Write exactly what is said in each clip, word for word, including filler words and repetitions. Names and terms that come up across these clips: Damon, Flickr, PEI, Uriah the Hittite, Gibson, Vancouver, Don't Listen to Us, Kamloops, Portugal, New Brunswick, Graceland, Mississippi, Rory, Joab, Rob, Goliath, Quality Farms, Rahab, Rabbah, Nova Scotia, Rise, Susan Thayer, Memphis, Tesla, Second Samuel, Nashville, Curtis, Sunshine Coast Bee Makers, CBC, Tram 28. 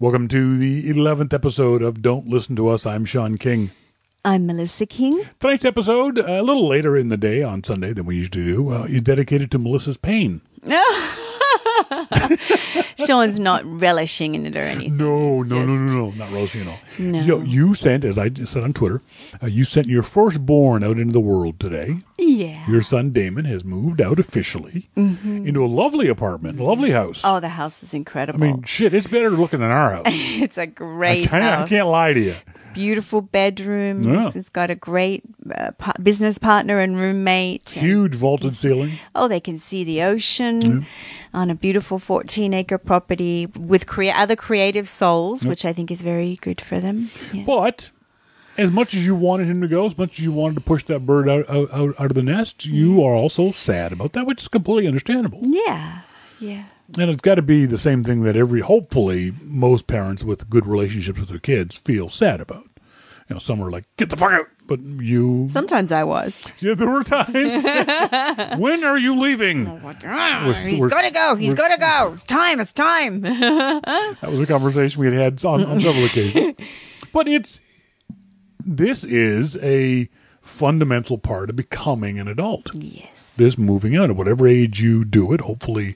Welcome to the eleventh episode of Don't Listen to Us. I'm Sean King. I'm Melissa King. Tonight's episode, a little later in the day on Sunday than we usually do, uh, is dedicated to Melissa's pain. Sean's not relishing in it or anything. No, no, no, no, no, not relishing at all. No. You know, you sent, as I said on Twitter, uh, you sent your firstborn out into the world today. Yeah. Your son Damon has moved out officially mm-hmm. into a lovely apartment, mm-hmm. lovely house. Oh, the house is incredible. I mean, shit, it's better looking than our house. It's a great I house. I can't lie to you. Beautiful bedrooms. Yeah. It's got a great uh, pa- business partner and roommate. Huge and vaulted ceiling. Oh, they can see the ocean yeah. on a beautiful fourteen-acre property with crea- other creative souls, yeah. which I think is very good for them. Yeah. But as much as you wanted him to go, as much as you wanted to push that bird out, out, out of the nest, mm. you are also sad about that, which is completely understandable. Yeah, yeah. And it's got to be the same thing that every, hopefully, most parents with good relationships with their kids feel sad about. You know, some are like, get the fuck out, but you... Sometimes I was. Yeah, there were times. When are you leaving? We're, He's going to go. He's going to go. It's time. It's time. That was a conversation we had had on, on several occasions. But it's... This is a... fundamental part of becoming an adult. Yes. This moving out at whatever age you do it, hopefully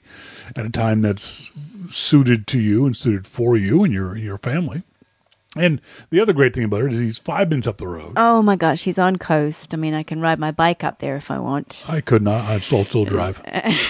at a time that's suited to you and suited for you and your your family. And the other great thing about it is he's five minutes up the road. Oh my gosh, he's on coast. I mean, I can ride my bike up there if I want. I could not. I'd still, still drive. Because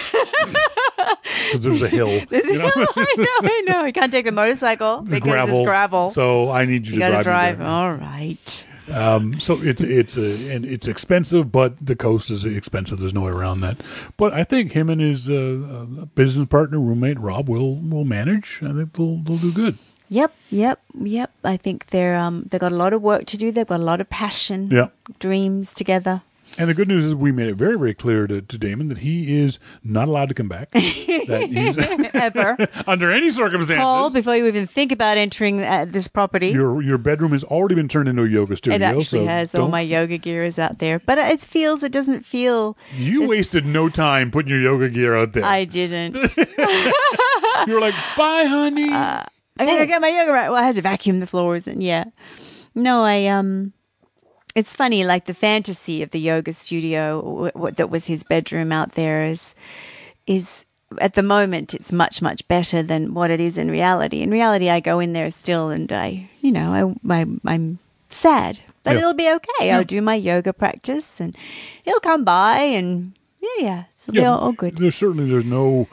there's a hill. There's you know? a hill. I know, I know. You can't take the motorcycle because gravel, it's gravel. So I need you, you to gotta drive. You got to drive. All right. Um, so it's it's a, and it's expensive, but the coast is expensive. There's no way around that. But I think him and his uh, business partner, roommate Rob, will will manage. I think they'll they'll do good. Yep, yep, yep. I think they're um they got a lot of work to do. They've got a lot of passion. Yeah. Dreams together. And the good news is we made it very, very clear to, to Damon that he is not allowed to come back. That he's ever. Under any circumstances. Paul, before you even think about entering uh, this property. Your your bedroom has already been turned into a yoga studio. It actually so has. Don't... All my yoga gear is out there. But it feels, it doesn't feel... You this... wasted no time putting your yoga gear out there. I didn't. You were like, bye, honey. Uh, I gotta get my yoga right. Well, I had to vacuum the floors. And yeah. No, I... um. It's funny, like the fantasy of the yoga studio w- w- that was his bedroom out there is, is at the moment, it's much, much better than what it is in reality. In reality, I go in there still and I, you know, I, I, I'm sad, but yeah. it'll be okay. Yeah. I'll do my yoga practice and he'll come by and yeah, yeah, it'll yeah, be all, all good. There's certainly, there's no...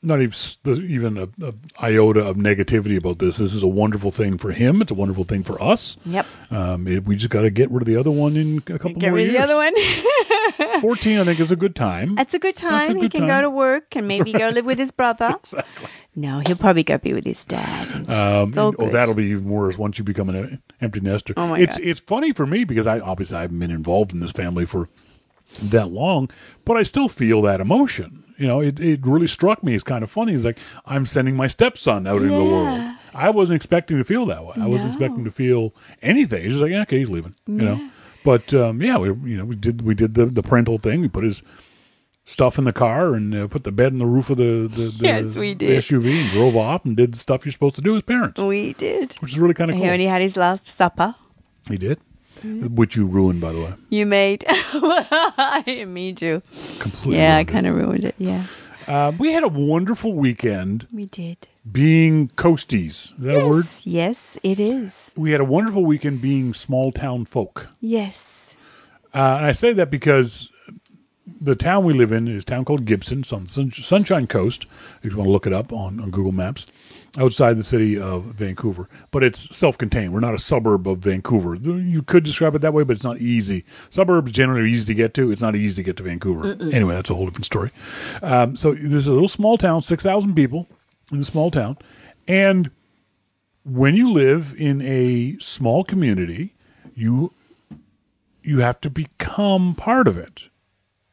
Not even, even a, a iota of negativity about this. This is a wonderful thing for him. It's a wonderful thing for us. Yep. Um, it, we just got to get rid of the other one in a couple get more years. Get rid of the other one. fourteen, I think, is a good time. That's a good time. A good he can time. go to work and maybe right. go live with his brother. Exactly. No, he'll probably go be with his dad. And um, and, oh, that'll be even worse once you become an empty nester. Oh, my it's, God. It's funny for me because I obviously I haven't been involved in this family for that long, but I still feel that emotion. You know, it, it really struck me. It's kind of funny. It's like, I'm sending my stepson out yeah. into the world. I wasn't expecting to feel that way. I no. wasn't expecting to feel anything. It's just like, yeah, okay, he's leaving. Yeah. You know, but um, yeah, we you know we did we did the, the parental thing. We put his stuff in the car and uh, put the bed in the roof of the the, the, yes, we did. the S U V and drove off and did the stuff you're supposed to do as parents. We did, which is really kind of cool. He only had his last supper. He did. Mm-hmm. Which you ruined, by the way. You made. I didn't mean to. Completely. Yeah, I kind of ruined it. Yeah. Uh, we had a wonderful weekend. We did. Being coasties. Is that yes. a word? Yes, it is. We had a wonderful weekend being small town folk. Yes. Uh, and I say that because the town we live in is a town called Gibson, on Sun- Sunshine Coast, if you want to look it up on, on Google Maps. Outside the city of Vancouver. But it's self-contained. We're not a suburb of Vancouver. You could describe it that way, but it's not easy. Suburbs generally are easy to get to. It's not easy to get to Vancouver. Mm-mm. Anyway, that's a whole different story. Um, so there's a little small town, six thousand people in a small town. And when you live in a small community, you you have to become part of it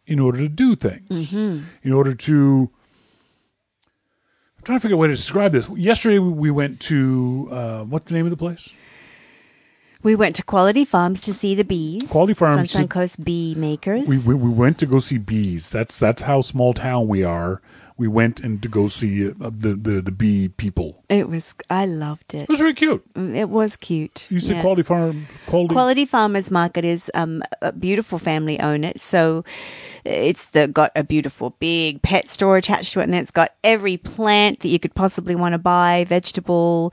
in order to do things, mm-hmm. in order to... I'm trying to figure out a way to describe this. Yesterday we went to, uh, what's the name of the place? We went to Quality Farms to see the bees. Quality Farms. Sunshine Coast Bee Makers. We, we we went to go see bees. That's that's how small town we are. we went and to go see uh, the, the the bee people. It was, I loved it. It was really cute. It was cute. You said yeah. Quality Farm. Quality. Quality Farmers Market is um, a beautiful family owned it. So it's the, got a beautiful big pet store attached to it, and it's got every plant that you could possibly want to buy, vegetable,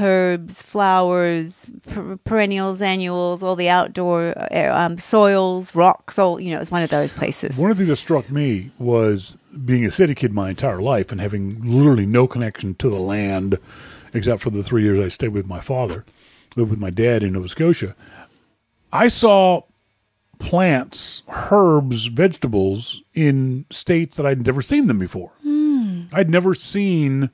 herbs, flowers, per- perennials, annuals, all the outdoor um, soils, rocks, all, you know, it's one of those places. One of the things that struck me was being a city kid my entire life and having literally no connection to the land except for the three years I stayed with my father, lived with my dad in Nova Scotia. I saw plants, herbs, vegetables in states that I'd never seen them before. Mm. I'd never seen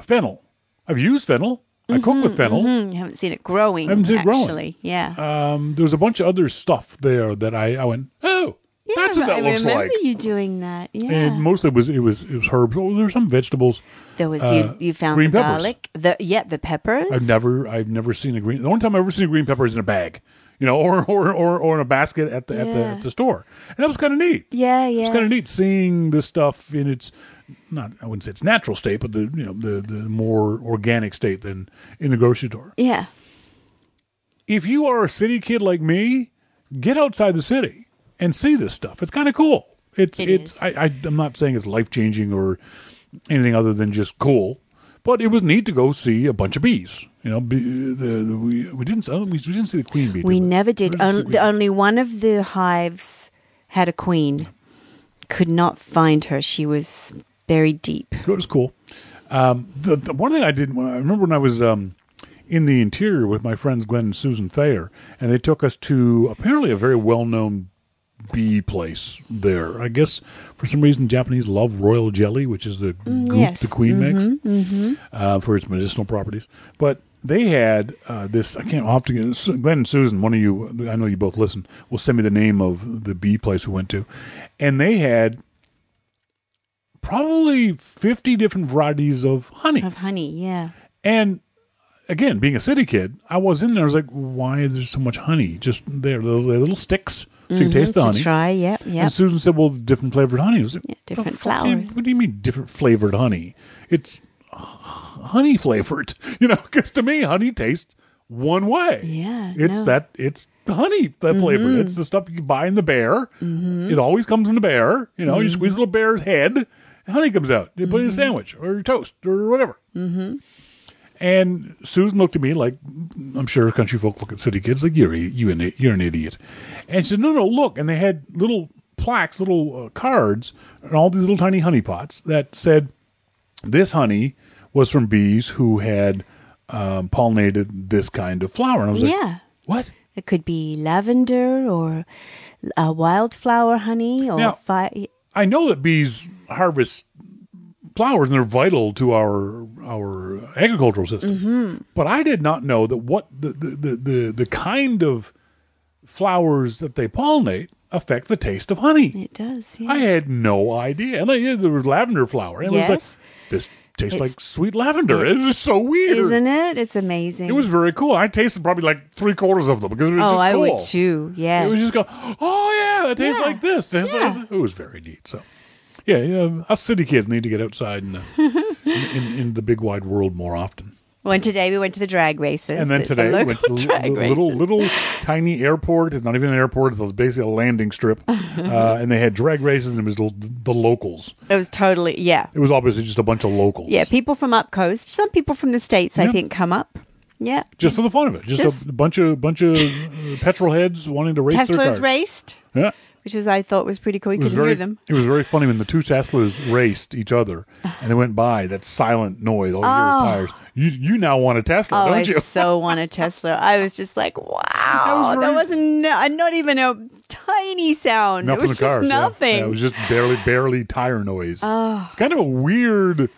fennel. I've used fennel. I mm-hmm, cook with fennel. Mm-hmm. You haven't seen it growing, I haven't seen it actually. Growing. Yeah. Um, there was a bunch of other stuff there that I, I went, oh, yeah, that's what that I looks like. I remember you doing that. Yeah. And mostly it was it was it was herbs. Oh, there were some vegetables. There was uh, you, you found green the peppers. Garlic. The yeah, the peppers. I've never I've never seen a green. The only time I've ever seen a green pepper is in a bag. You know, or or, or, or in a basket at the, yeah. at the at the store, and that was kind of neat. Yeah, yeah, it's kind of neat seeing this stuff in its not I wouldn't say its natural state, but the you know the, the more organic state than in the grocery store. Yeah. If you are a city kid like me, get outside the city and see this stuff. It's kind of cool. It's it it's I, I I'm not saying it's life changing or anything other than just cool. But it was neat to go see a bunch of bees. You know, bee, the, the, we we didn't we didn't see the queen bee. We never did. On, the only one of the hives had a queen. Could not find her. She was buried deep. It was cool. Um, the, the one thing I did when I remember when I was um, in the interior with my friends Glenn and Susan Thayer, and they took us to apparently a very well-known bee place there. I guess for some reason Japanese love royal jelly, which is the goop yes. the queen mm-hmm, makes mm-hmm. Uh, for its medicinal properties. But they had uh, this, I can't opt to get, Glenn and Susan, one of you, I know you both listen, will send me the name of the bee place we went to. And they had probably fifty different varieties of honey. Of honey, yeah. And again, being a city kid, I was in there, I was like, why is there so much honey? Just there, the little sticks. So you can mm-hmm, taste the honey. Try, yep, yep. And Susan said, well, different flavored honey. Like, yeah, different flowers. Do you, what do you mean different flavored honey? It's honey flavored, you know, because to me, honey tastes one way. Yeah. It's no. that, it's honey that mm-hmm. flavored. It's the stuff you buy in the bear. Mm-hmm. It always comes in the bear. You know, mm-hmm. you squeeze a little bear's head, honey comes out. You mm-hmm. put it in a sandwich or your toast or whatever. Mm-hmm. And Susan looked at me like, I'm sure country folk look at city kids like, you're, you're, an, you're an idiot. And she said, no, no, look. And they had little plaques, little uh, cards, and all these little tiny honey pots that said this honey was from bees who had um, pollinated this kind of flower. And I was yeah. like, what? It could be lavender or uh, wildflower honey. Or now, fi- I know that bees harvest flowers, and they're vital to our our agricultural system. Mm-hmm. But I did not know that what the, the, the, the kind of flowers that they pollinate affect the taste of honey. It does. Yeah. I had no idea. And I, yeah, there was lavender flower. And yes. It was like, this tastes it's, like sweet lavender. It was so weird. Isn't it? It's amazing. It was very cool. I tasted probably like three quarters of them because it was oh, just I cool. Oh, I would too. Yeah. It was just go, oh yeah, that tastes yeah. like this. It, yeah. like, it was very neat. So. Yeah, yeah, us city kids need to get outside and, uh, in, in, in the big wide world more often. Well, today we went to the drag races. And then today the we went to the l- little, little, little tiny airport. It's not even an airport. It's basically a landing strip. Uh, and they had drag races, and it was l- the locals. It was totally, yeah. It was obviously just a bunch of locals. Yeah, people from up coast. Some people from the States, yeah. I think, come up. Yeah. Just for the fun of it. Just, just a bunch of bunch of petrol heads wanting to race Teslas their cars. Teslas raced. Yeah. Which is, I thought, was pretty cool. You could very, hear them. It was very funny when the two Teslas raced each other, and they went by that silent noise. All you oh. hear is tires. You you now want a Tesla, oh, don't I you? I so want a Tesla. I was just like, wow, that, was that wasn't no, not even a tiny sound. Nothing it was just cars, nothing. Yeah. Yeah, it was just barely, barely tire noise. Oh. It's kind of a weird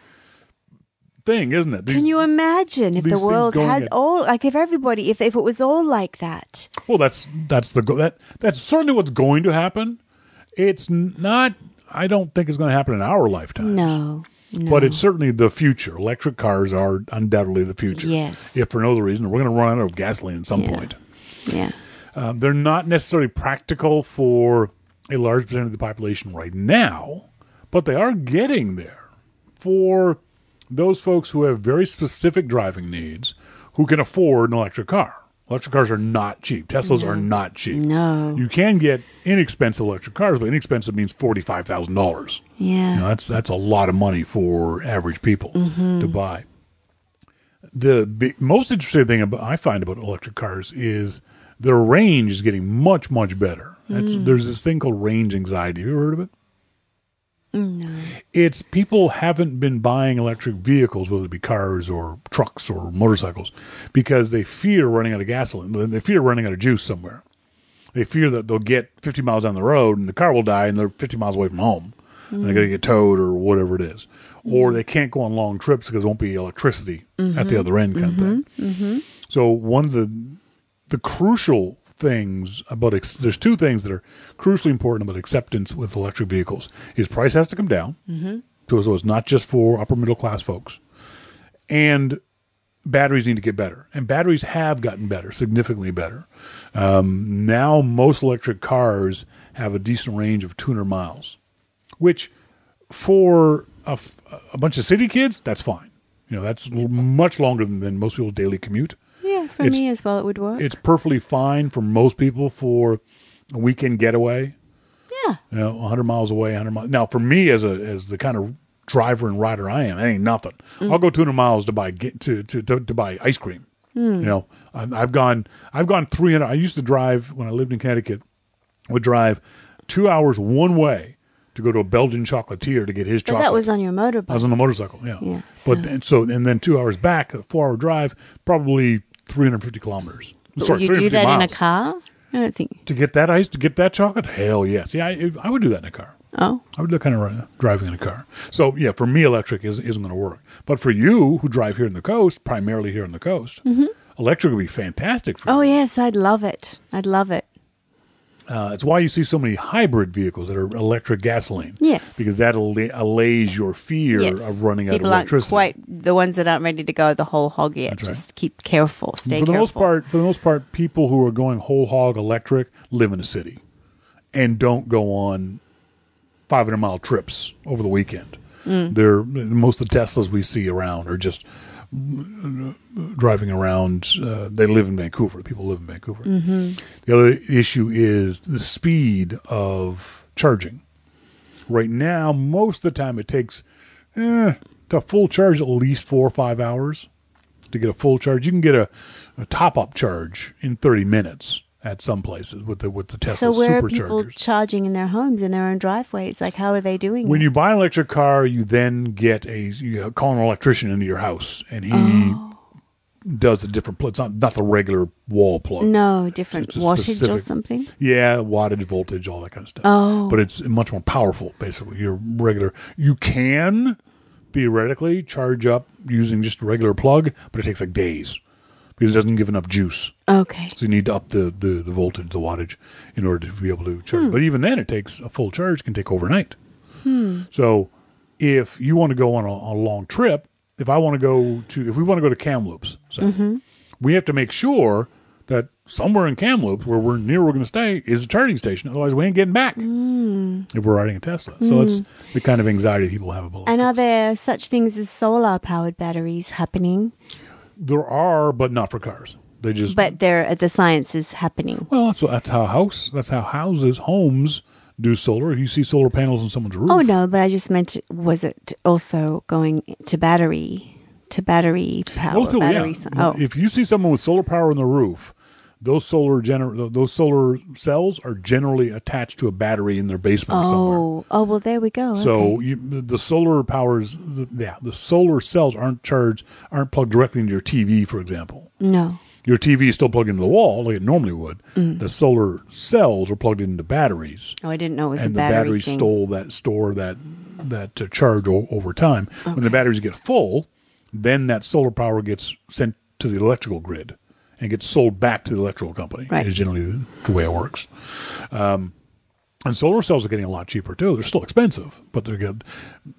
thing, isn't it? These, Can you imagine if the world had at, all like if everybody if if it was all like that? Well, that's that's the that that's certainly what's going to happen. It's not. I don't think it's going to happen in our lifetime. No, no. But it's certainly the future. Electric cars are undoubtedly the future. Yes. If for no other reason, we're going to run out of gasoline at some yeah. point. Yeah. Um, they're not necessarily practical for a large percentage of the population right now, but they are getting there. for those folks who have very specific driving needs who can afford an electric car. Electric cars are not cheap. Teslas no. are not cheap. No. You can get inexpensive electric cars, but inexpensive means forty-five thousand dollars. Yeah. You know, that's that's a lot of money for average people mm-hmm. to buy. The b- most interesting thing about, I find about electric cars is their range is getting much, much better. That's, mm. There's this thing called range anxiety. Have you ever heard of it? No. It's people haven't been buying electric vehicles, whether it be cars or trucks or motorcycles, because they fear running out of gasoline. They fear running out of juice somewhere. They fear that they'll get fifty miles down the road and the car will die and they're fifty miles away from home. Mm. And they're going to get towed or whatever it is. Mm. Or they can't go on long trips because there won't be electricity mm-hmm. at the other end kind mm-hmm. of thing. Mm-hmm. So one of the the crucial things about ex- there's two things that are crucially important about acceptance with electric vehicles is price has to come down mm-hmm. so, so it's not just for upper middle class folks, and batteries need to get better, and batteries have gotten better, significantly better. Um, now most electric cars have a decent range of two hundred miles, which for a, f- a bunch of city kids, that's fine. You know, that's much longer than, than most people's daily commute. For it's, me as well, it would work. It's perfectly fine for most people for a weekend getaway. Yeah. You know, one hundred miles away, one hundred miles. Now, for me as a as the kind of driver and rider I am, it ain't nothing. Mm. I'll go two hundred miles to buy get, to, to, to, to buy ice cream. Mm. You know, I, I've gone I've gone three hundred. I used to drive when I lived in Connecticut. Would drive two hours one way to go to a Belgian chocolatier to get his but chocolate. That was on your motorbike. I was on a motorcycle. Yeah. Yeah. So. But and so and then two hours back, a four hour drive, probably. three hundred fifty kilometers. Sorry, would you do that miles. In a car? I don't think. To get that ice, to get that chocolate? Hell yes. Yeah, I, I would do that in a car. Oh. I would do that kind of driving in a car. So, yeah, for me, electric is, isn't going to work. But for you who drive here on the coast, primarily here on the coast, mm-hmm. electric would be fantastic for you. Oh, yes. I'd love it. I'd love it. Uh, it's why you see so many hybrid vehicles that are electric gasoline. Yes. Because that alla- allays your fear yes. of running out People of electricity. Aren't quite, the ones that aren't ready to go the whole hog yet. That's right. Just keep careful, stay for the careful. Most part, for the most part, people who are going whole hog electric live in a city and don't go on five hundred mile trips over the weekend. Mm. They're, most of the Teslas we see around are just driving around, uh, they live in Vancouver. People live in Vancouver. Mm-hmm. The other issue is the speed of charging. Right now, most of the time it takes eh, to full charge at least four or five hours to get a full charge. You can get a, a top-up charge in thirty minutes at some places with the with the Tesla superchargers. So where are people charging in their homes, in their own driveways? Like, how are they doing When it? You buy an electric car, you then get a, you call an electrician into your house, and he oh. does a different plug. It's not, not the regular wall plug. No, different it's, it's wattage specific, or something? Yeah, wattage, voltage, all that kind of stuff. Oh. But it's much more powerful, basically. Your regular, you can theoretically charge up using just a regular plug, but it takes like days. Because it doesn't give enough juice. Okay. So you need to up the, the, the voltage, the wattage, in order to be able to charge. Hmm. But even then, it takes a full charge can take overnight. Hmm. So if you want to go on a, a long trip, if I want to go to, if we want to go to Kamloops, say, mm-hmm. we have to make sure that somewhere in Kamloops, where we're near we're going to stay, is a charging station. Otherwise, we ain't getting back mm. if we're riding a Tesla. Mm. So it's the kind of anxiety people have about. And are there such things as solar powered batteries happening? There are, but not for cars. They just but there the science is happening. Well, that's that's how house that's how houses homes do solar. If you see solar panels on someone's roof. Oh no, but I just meant was it also going to battery to battery power? People, battery yeah. oh. If you see someone with solar power on the roof, those solar gener- those solar cells are generally attached to a battery in their basement oh. somewhere. Oh, well, there we go. So okay. you, the solar powers, the, yeah, the solar cells aren't charged, aren't plugged directly into your T V, for example. No, your T V is still plugged into the wall like it normally would. Mm. The solar cells are plugged into batteries. Oh, I didn't know it was a battery. And the batteries thing. Stole that store that that uh, charge o- over time. Okay. When the batteries get full, then that solar power gets sent to the electrical grid. And gets sold back to the electrical company. Right. Is generally the way it works. Um, and solar cells are getting a lot cheaper too. They're still expensive, but they're good.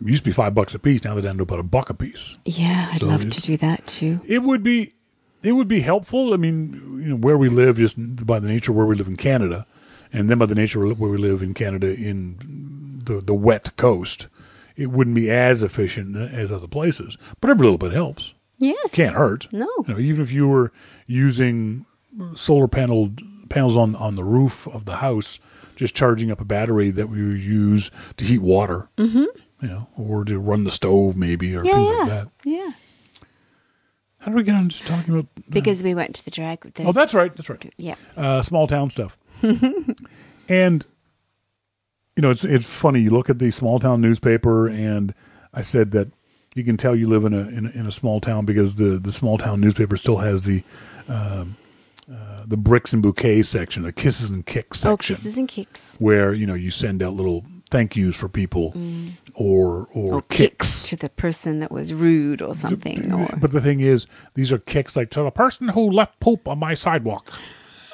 Used to be five bucks a piece. Now they're down to about a buck a piece. Yeah, I'd so love to do that too. It would be, it would be helpful. I mean, you know, where we live, just by the nature of where we live in Canada, and then by the nature of where we live in Canada in the the wet coast. it wouldn't be as efficient as other places. But every little bit helps. Yes. Can't hurt. No. You know, even if you were using solar panel panels on, on the roof of the house, just charging up a battery that we would use to heat water, mm-hmm. you know, or to run the stove maybe, or yeah, things yeah. like that. Yeah. How did we get on just talking about? Uh, because we went to the drag. The, oh, that's right. That's right. Yeah. Uh, small town stuff. And, you know, it's it's funny. You look at the small town newspaper, and I said that you can tell you live in a in, in a small town because the, the small town newspaper still has the um, uh, the bricks and bouquet section, the kisses and kicks section. Oh, kisses and kicks. Where, you know, you send out little thank yous for people, mm. or, or or kicks to the person that was rude or something. Or... But the thing is, these are kicks like to the person who left poop on my sidewalk.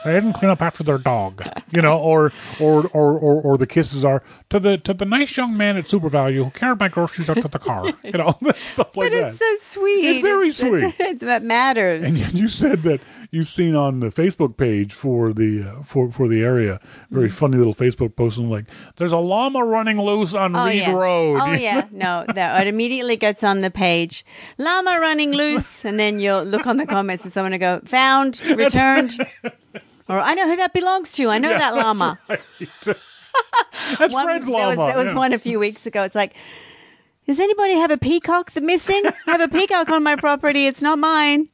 They didn't clean up after their dog, you know, or or, or, or or the kisses are to the to the nice young man at Super Value who carried my groceries up to the car, you know, stuff like that. But it's that. So sweet. It's very it's, sweet. It's, that matters. And you said that you've seen on the Facebook page for the uh, for for the area, very funny little Facebook post, and like, there's a llama running loose on oh, Reed yeah. Road. Oh yeah, no, that it immediately gets on the page, llama running loose, and then you'll look on the comments and someone will go found, returned. Or I know who that belongs to. I know yeah, that llama. That's, right. That's one, Fred's llama. There was, there was yeah. one a few weeks ago. It's like, does anybody have a peacock that's missing? I have a peacock on my property. It's not mine.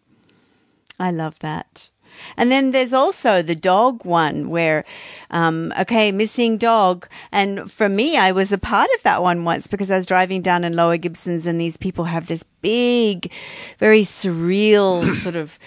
I love that. And then there's also the dog one where, um, okay, missing dog. And for me, I was a part of that one once because I was driving down in Lower Gibson's and these people have this big, very surreal sort of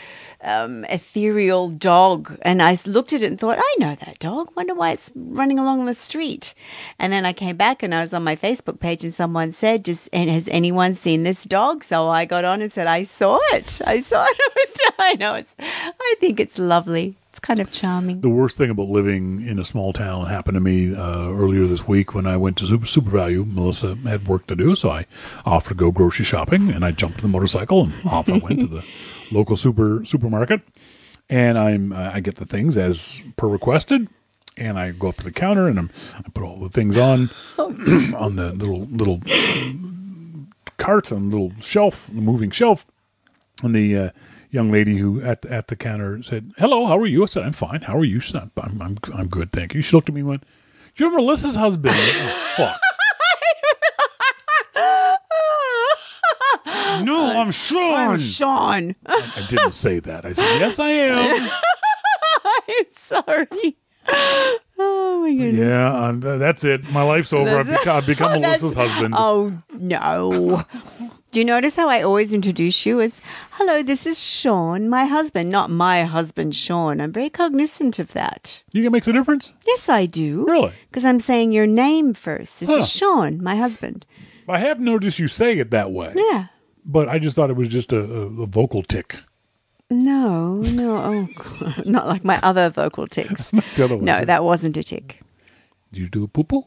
Um, ethereal dog, and I looked at it and thought, I know that dog, wonder why it's running along the street. And then I came back and I was on my Facebook page and someone said, just and has anyone seen this dog? So I got on and said, I saw it I saw it I, was, I know it's I think it's lovely. It's kind of charming. The worst thing about living in a small town happened to me uh, earlier this week when I went to Super, Super Value. Melissa had work to do, so I offered to go grocery shopping, and I jumped on the motorcycle and off I went to the local super supermarket, and I'm uh, I get the things as per requested, and I go up to the counter and I'm, I put all the things on on the little little carts on the little shelf, the moving shelf, and the uh, young lady who at at the counter said, "Hello, how are you?" I said, "I'm fine. How are you?" She said, "I'm I'm I'm good, thank you." She looked at me and went, "You're Melissa's husband." Oh, fuck. No, I'm Sean. I'm Sean. I, I didn't say that. I said, yes, I am. I'm sorry. Oh, my goodness. Yeah, I'm, that's it. My life's over. That's I've, beca- I've become oh, Melissa's husband. Oh, no. Do you notice how I always introduce you as, hello, this is Sean, my husband. Not my husband, Sean. I'm very cognizant of that. You think it makes a difference? Yes, I do. Really? Because I'm saying your name first. This huh. is Sean, my husband. I have noticed you say it that way. Yeah. But I just thought it was just a, a vocal tick. No, no. Oh, God. Not like my other vocal ticks. The other ones, no, that wasn't a tick. Did you do a poo-poo?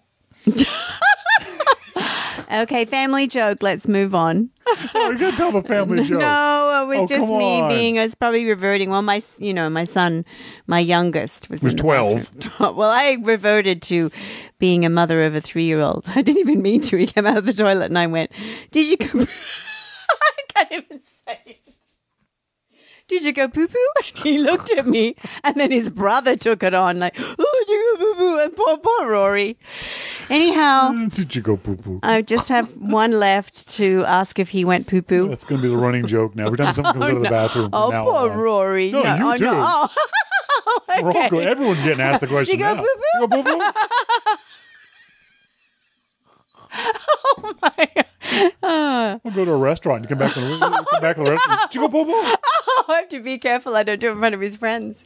Okay, family joke. Let's move on. Oh, we got to tell the family joke. No, it was oh, just me on. being, I was probably reverting. Well, my, you know, my son, my youngest was, was twelve. Well, I reverted to being a mother of a three-year-old. I didn't even mean to. He came out of the toilet and I went, did you come... I can't even say it. Did you go poo-poo? And he looked at me, and then his brother took it on, like, oh, did you go poo-poo? And poor, poor Rory. Anyhow. Did you go poo-poo? I just have one left to ask if he went poo-poo. That's going to be the running joke now. Every time something comes oh, out of the bathroom. No. Oh, now poor on. Rory. No, no, you oh, too. No. Oh. Okay. We're all going, everyone's getting asked the question. Did you go now. Poo-poo? You go poo-poo? Oh my God. Uh, we'll go to a restaurant and come back to the, oh, come back to the restaurant. No. Did you go boo-boo? Oh, I have to be careful I don't do it in front of his friends.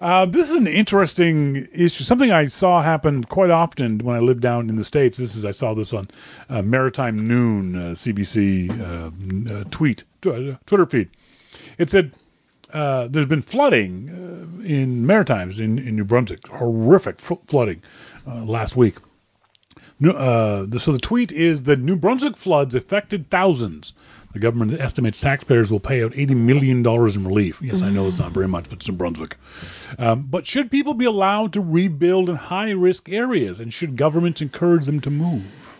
Uh, this is an interesting issue. Something I saw happen quite often when I lived down in the States. This is I saw this on uh, Maritime Noon, uh, C B C uh, uh, tweet, tw- uh, Twitter feed. It said uh, there's been flooding uh, in Maritimes in, in New Brunswick, horrific f- flooding uh, last week. Uh, the, so the tweet is, the New Brunswick floods affected thousands. The government estimates taxpayers will pay out eighty million dollars in relief. Yes, I know it's not very much, but it's New Brunswick. Um, but should people be allowed to rebuild in high-risk areas, and should governments encourage them to move?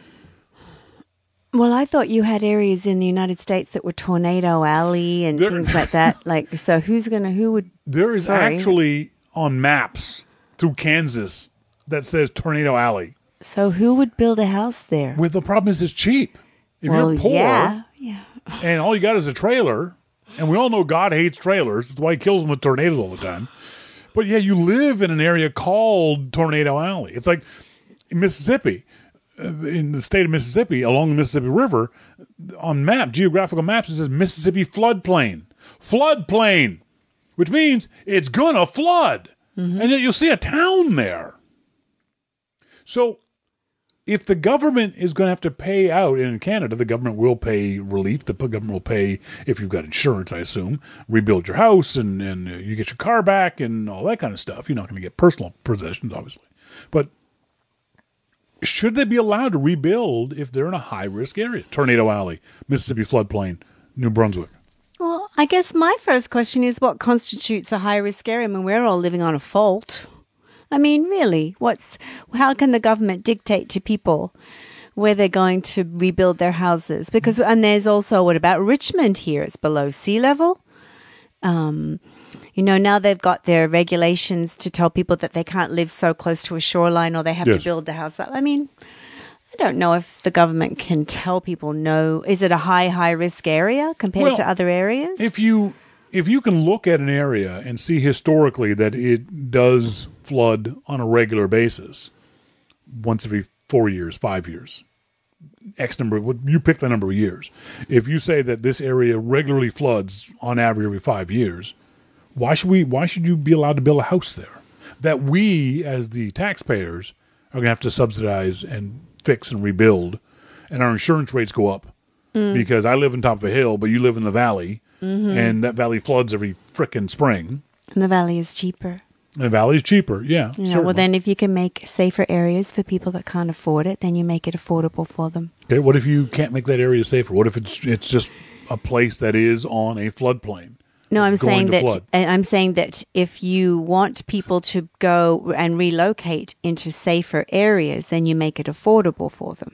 Well, I thought you had areas in the United States that were Tornado Alley and there, things like that. Like, so who's going to, who would? There is sorry. actually on maps through Kansas that says Tornado Alley. So who would build a house there? Well, the problem is it's cheap. If well, you're poor yeah, yeah. and all you got is a trailer, and we all know God hates trailers. That's why he kills them with tornadoes all the time. But yeah, you live in an area called Tornado Alley. It's like in Mississippi. In the state of Mississippi, along the Mississippi River, on map, geographical maps, it says Mississippi floodplain. Floodplain, which means it's going to flood. Mm-hmm. And yet you'll see a town there. So if the government is going to have to pay out, and in Canada, the government will pay relief. The government will pay, if you've got insurance, I assume, rebuild your house and, and you get your car back and all that kind of stuff. You're not going to get personal possessions, obviously. But should they be allowed to rebuild if they're in a high-risk area? Tornado Alley, Mississippi floodplain, New Brunswick. Well, I guess my first question is what constitutes a high-risk area? I mean, we're all living on a fault. I mean, really, what's how can the government dictate to people where they're going to rebuild their houses? Because, and there's also, what about Richmond here? It's below sea level. Um You know, now they've got their regulations to tell people that they can't live so close to a shoreline or they have yes. to build the house up. I mean, I don't know if the government can tell people, no, is it a high, high risk area compared well, to other areas? If you if you can look at an area and see historically that it does flood on a regular basis, once every four years, five years, X number, you pick the number of years. If you say that this area regularly floods on average every five years, Why should we? Why should you be allowed to build a house there that we, as the taxpayers, are going to have to subsidize and fix and rebuild, and our insurance rates go up mm. because I live on top of a hill, but you live in the valley, mm-hmm. and that valley floods every frickin' spring. And the valley is cheaper. And the valley is cheaper, yeah. yeah well, then if you can make safer areas for people that can't afford it, then you make it affordable for them. Okay. What if you can't make that area safer? What if it's it's just a place that is on a floodplain? No, I'm saying that flood. I'm saying that if you want people to go and relocate into safer areas, then you make it affordable for them.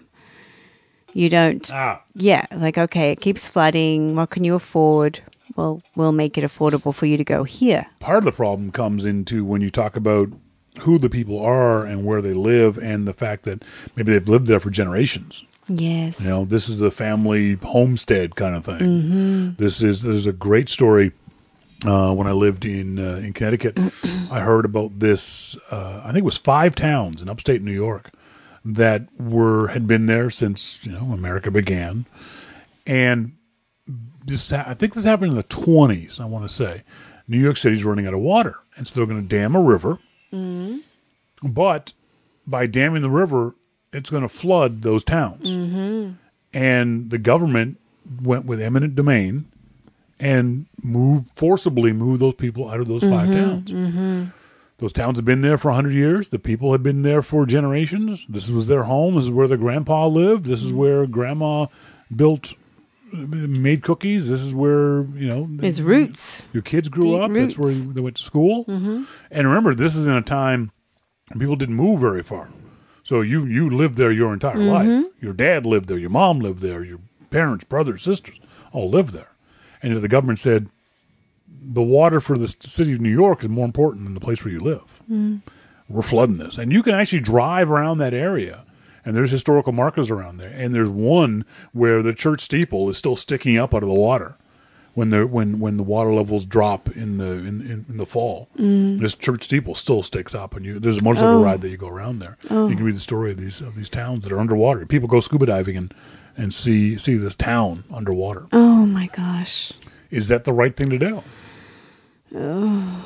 You don't, ah. yeah, like okay, it keeps flooding. What can you afford? Well, we'll make it affordable for you to go here. Part of the problem comes into when you talk about who the people are and where they live, and the fact that maybe they've lived there for generations. Yes, you know, this is the family homestead kind of thing. Mm-hmm. This is there's a great story. Uh, when I lived in uh, in Connecticut, I heard about this, uh, I think it was five towns in upstate New York that were had been there since, you know, America began. And this I think this happened in the twenties, I want to say. New York City's running out of water, and so they're going to dam a river. Mm-hmm. But by damming the river, it's going to flood those towns. Mm-hmm. And the government went with eminent domain and move forcibly move those people out of those mm-hmm, five towns. Mm-hmm. Those towns have been there for one hundred years. The people had been there for generations. This was their home. This is where their grandpa lived. This is where grandma built, made cookies. This is where, you know. It's roots. Your kids grew Deep up. Roots. That's where they went to school. Mm-hmm. And remember, this is in a time when people didn't move very far. So you, you lived there your entire mm-hmm. life. Your dad lived there. Your mom lived there. Your parents, brothers, sisters all lived there. And the government said, the water for the city of New York is more important than the place where you live. Mm. We're flooding this. And you can actually drive around that area, and there's historical markers around there. And there's one where the church steeple is still sticking up out of the water when the when, when the water levels drop in the in, in, in the fall. Mm. This church steeple still sticks up, and you, there's a motorcycle oh. ride that you go around there. Oh. You can read the story of these of these towns that are underwater. People go scuba diving and. And see see this town underwater. Oh, my gosh. Is that the right thing to do? Oh.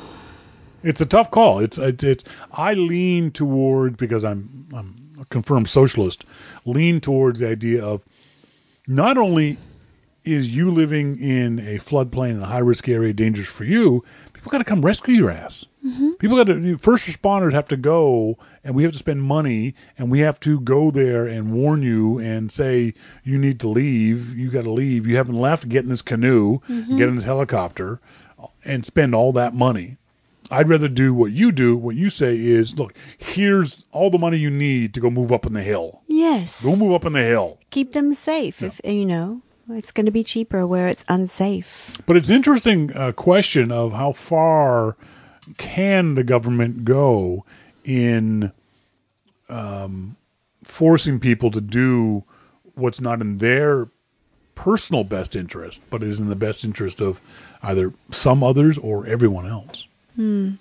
It's a tough call. It's, it's it's I lean toward, because I'm I'm a confirmed socialist, lean towards the idea of not only is you living in a floodplain in a high-risk area dangerous for you, people got to come rescue your ass. Mm-hmm. People got to, first responders have to go, and we have to spend money, and we have to go there and warn you and say, you need to leave, you got to leave, you haven't left, get in this canoe, mm-hmm. get in this helicopter, and spend all that money. I'd rather do what you do, what you say is, look, here's all the money you need to go move up in the hill. Yes. Go move up in the hill. keep them safe. Yeah. If you know, it's going to be cheaper where it's unsafe. But it's an interesting uh, question of how far can the government go in um, forcing people to do what's not in their personal best interest, but is in the best interest of either some others or everyone else. Hmm.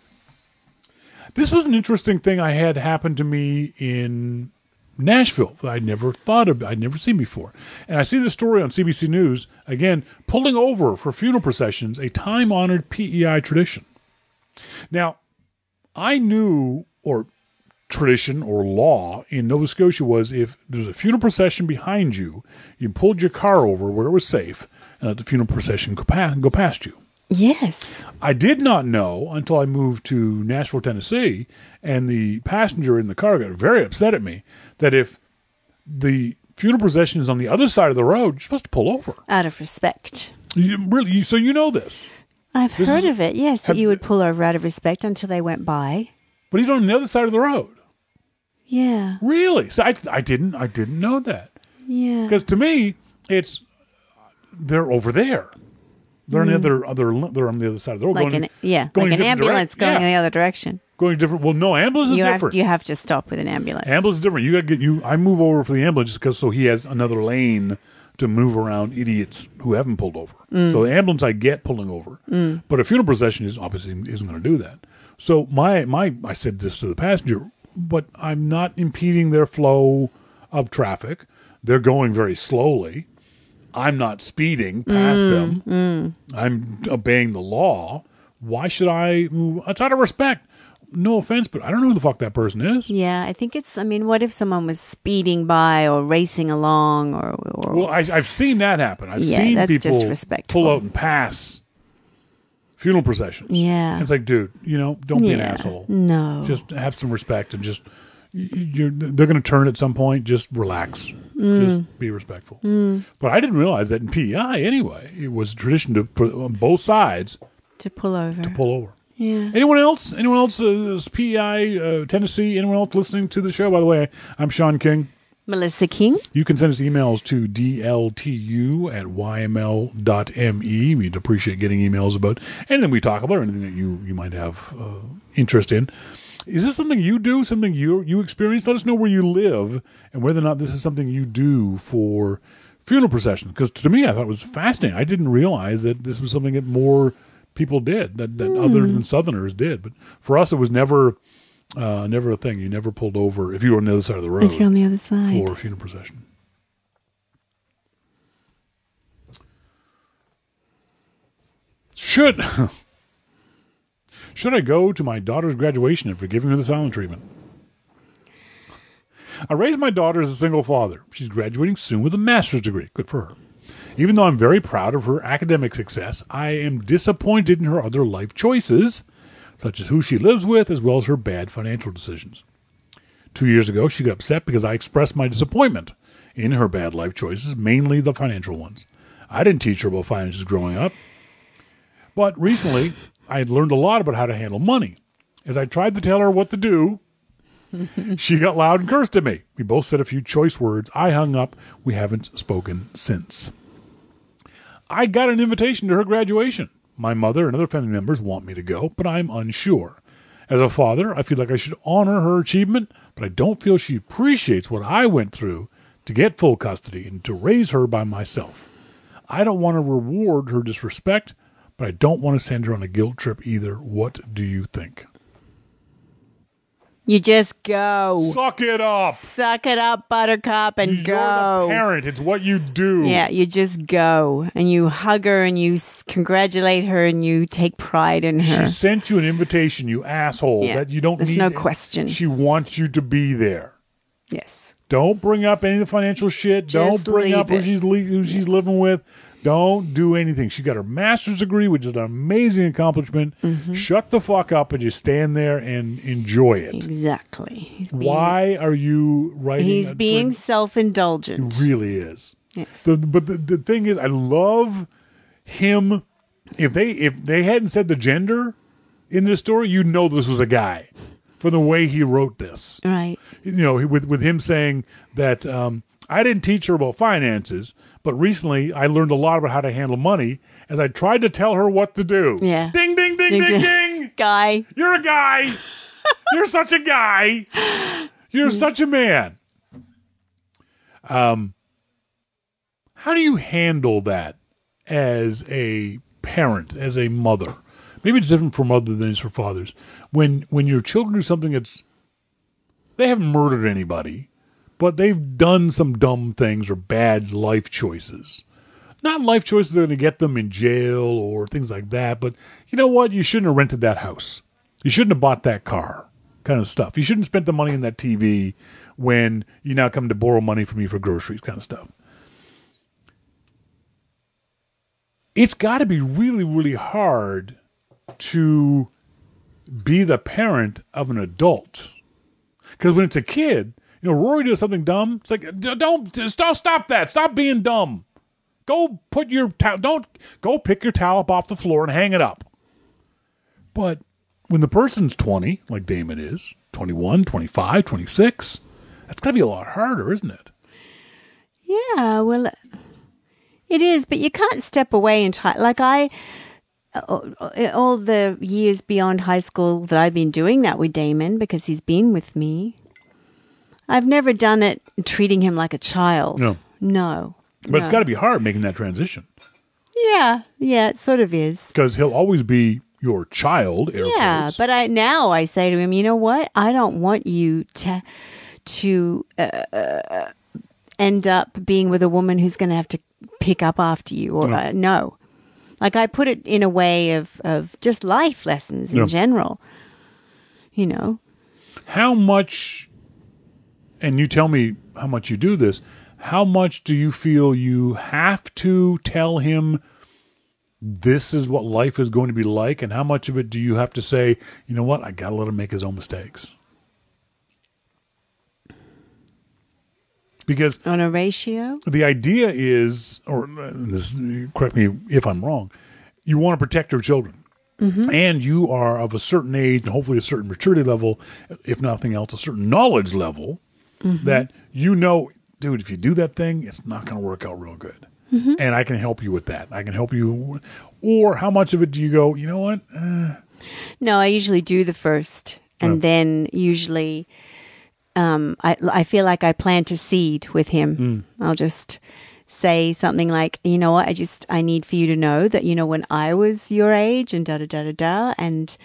This was an interesting thing I had happen to me in Nashville that I'd never thought of, I'd never seen before. And I see this story on C B C News, again, pulling over for funeral processions, a time-honored P E I tradition. Now, I knew, or tradition or law in Nova Scotia was if there's a funeral procession behind you, you pulled your car over where it was safe and let the funeral procession go past, go past you. Yes. I did not know until I moved to Nashville, Tennessee, and the passenger in the car got very upset at me that if the funeral procession is on the other side of the road, you're supposed to pull over. Out of respect. You, really? So you know this. I've this heard is, of it, yes, have, that you would pull over out of respect until they went by. But he's on the other side of the road. Yeah. Really? So I, I didn't I didn't know that. Yeah. Because to me, it's they're over there. They're on the other, other, they're on the other side of the road. Like going, an, yeah, going like an ambulance direct, going yeah. in the other direction. Going different. Well, no, ambulance is you different. Have, you have to stop with an ambulance. Ambulance is different. You got to get you. I move over for the ambulance because so he has another lane to move around idiots who haven't pulled over. Mm. So the ambulance I get pulling over, mm. but a funeral procession is obviously isn't going to do that. So my my I said this to the passenger, but I'm not impeding their flow of traffic. They're going very slowly. I'm not speeding past mm, them. Mm. I'm obeying the law. Why should I move? It's out of respect. No offense, but I don't know who the fuck that person is. Yeah, I think it's, I mean, what if someone was speeding by or racing along or... or well, I, I've seen that happen. I've yeah, seen people pull out and pass funeral processions. Yeah. And it's like, dude, you know, don't yeah. be an asshole. No. Just have some respect and just... You're, they're going to turn at some point. Just relax. Mm. Just be respectful. Mm. But I didn't realize that in P E I anyway. It was a tradition to for, on both sides to pull over. To pull over. Yeah. Anyone else? Anyone else? Uh, P E I uh, Tennessee. Anyone else listening to the show? By the way, I'm Sean King. Melissa King. You can send us emails to D L T U at Y M L dot M E. We'd appreciate getting emails about anything we talk about or anything that you you might have uh, interest in. Is this something you do, something you you experience? Let us know where you live and whether or not this is something you do for funeral processions. Because to me, I thought it was fascinating. I didn't realize that this was something that more people did, that, that mm. other than Southerners did. But for us, it was never uh, never a thing. You never pulled over if you were on the other side of the road. If you're on the other side. For a funeral procession. Should... Should I go to my daughter's graduation after giving her the silent treatment? I raised my daughter as a single father. She's graduating soon with a master's degree. Good for her. Even though I'm very proud of her academic success, I am disappointed in her other life choices, such as who she lives with, as well as her bad financial decisions. Two years ago, she got upset because I expressed my disappointment in her bad life choices, mainly the financial ones. I didn't teach her about finances growing up. But recently... I had learned a lot about how to handle money. As I tried to tell her what to do, she got loud and cursed at me. We both said a few choice words. I hung up. We haven't spoken since. I got an invitation to her graduation. My mother and other family members want me to go, but I'm unsure. As a father, I feel like I should honor her achievement, but I don't feel she appreciates what I went through to get full custody and to raise her by myself. I don't want to reward her disrespect, but I don't want to send her on a guilt trip either. What do you think? You just go. Suck it up. Suck it up, buttercup, and You're go. You're the parent. It's what you do. Yeah, you just go. And you hug her, and you congratulate her, and you take pride in her. She sent you an invitation, you asshole. Yeah, that you don't there's need. There's no question. She wants you to be there. Yes. Don't bring up any of the financial shit. Just don't bring up it. who she's le- who yes. she's living with. Don't do anything. She got her master's degree, which is an amazing accomplishment. Mm-hmm. Shut the fuck up and just stand there and enjoy it. Exactly. He's being, Why are you writing? He's being print? self-indulgent. He really is. Yes. The, but the, the thing is, I love him. If they if they hadn't said the gender in this story, you'd know this was a guy for the way he wrote this. Right. You know, with with him saying that. Um, I didn't teach her about finances, but recently I learned a lot about how to handle money as I tried to tell her what to do. Yeah. Ding, ding, ding, ding, ding. ding. Guy. You're a guy. You're such a guy. You're such a man. Um, how do you handle that as a parent, as a mother? Maybe it's different for mothers than it is for fathers. When when your children do something that's, they haven't murdered anybody, but they've done some dumb things or bad life choices. Not life choices that are going to get them in jail or things like that, but you know what? You shouldn't have rented that house. You shouldn't have bought that car, kind of stuff. You shouldn't have spent the money on that T V when you now come to borrow money from me for groceries, kind of stuff. It's got to be really, really hard to be the parent of an adult. Because when it's a kid, you know, Rory does something dumb. It's like, don't, don't stop that. Stop being dumb. Go put your towel, don't go pick your towel up off the floor and hang it up. But when the person's twenty, like Damon is, twenty-one, twenty-five, twenty-six, that's got to be a lot harder, isn't it? Yeah, well, it is, but you can't step away and try. Like I, all the years beyond high school that I've been doing that with Damon because he's been with me, I've never done it treating him like a child. No. No. But no. It's got to be hard making that transition. Yeah. Yeah, it sort of is. Because he'll always be your child. Air yeah, quotes. But I now I say to him, you know what? I don't want you to, to uh, end up being with a woman who's going to have to pick up after you. Or no. Uh, no. Like I put it in a way of, of just life lessons in yeah. general. You know? How much, and you tell me how much you do this, how much do you feel you have to tell him this is what life is going to be like? And how much of it do you have to say, you know what, I got to let him make his own mistakes? Because on a ratio, the idea is, or this, correct me if I'm wrong, you want to protect your children. Mm-hmm. And you are of a certain age and hopefully a certain maturity level, if nothing else, a certain knowledge level mm-hmm. that you know, dude, if you do that thing, it's not going to work out real good. Mm-hmm. And I can help you with that. I can help you. Or how much of it do you go, you know what? Uh. No, I usually do the first. And oh. then usually um, I, I feel like I plant a seed with him. Mm. I'll just say something like, you know what? I just, I need for you to know that, you know, when I was your age and da, da, da, da, da. And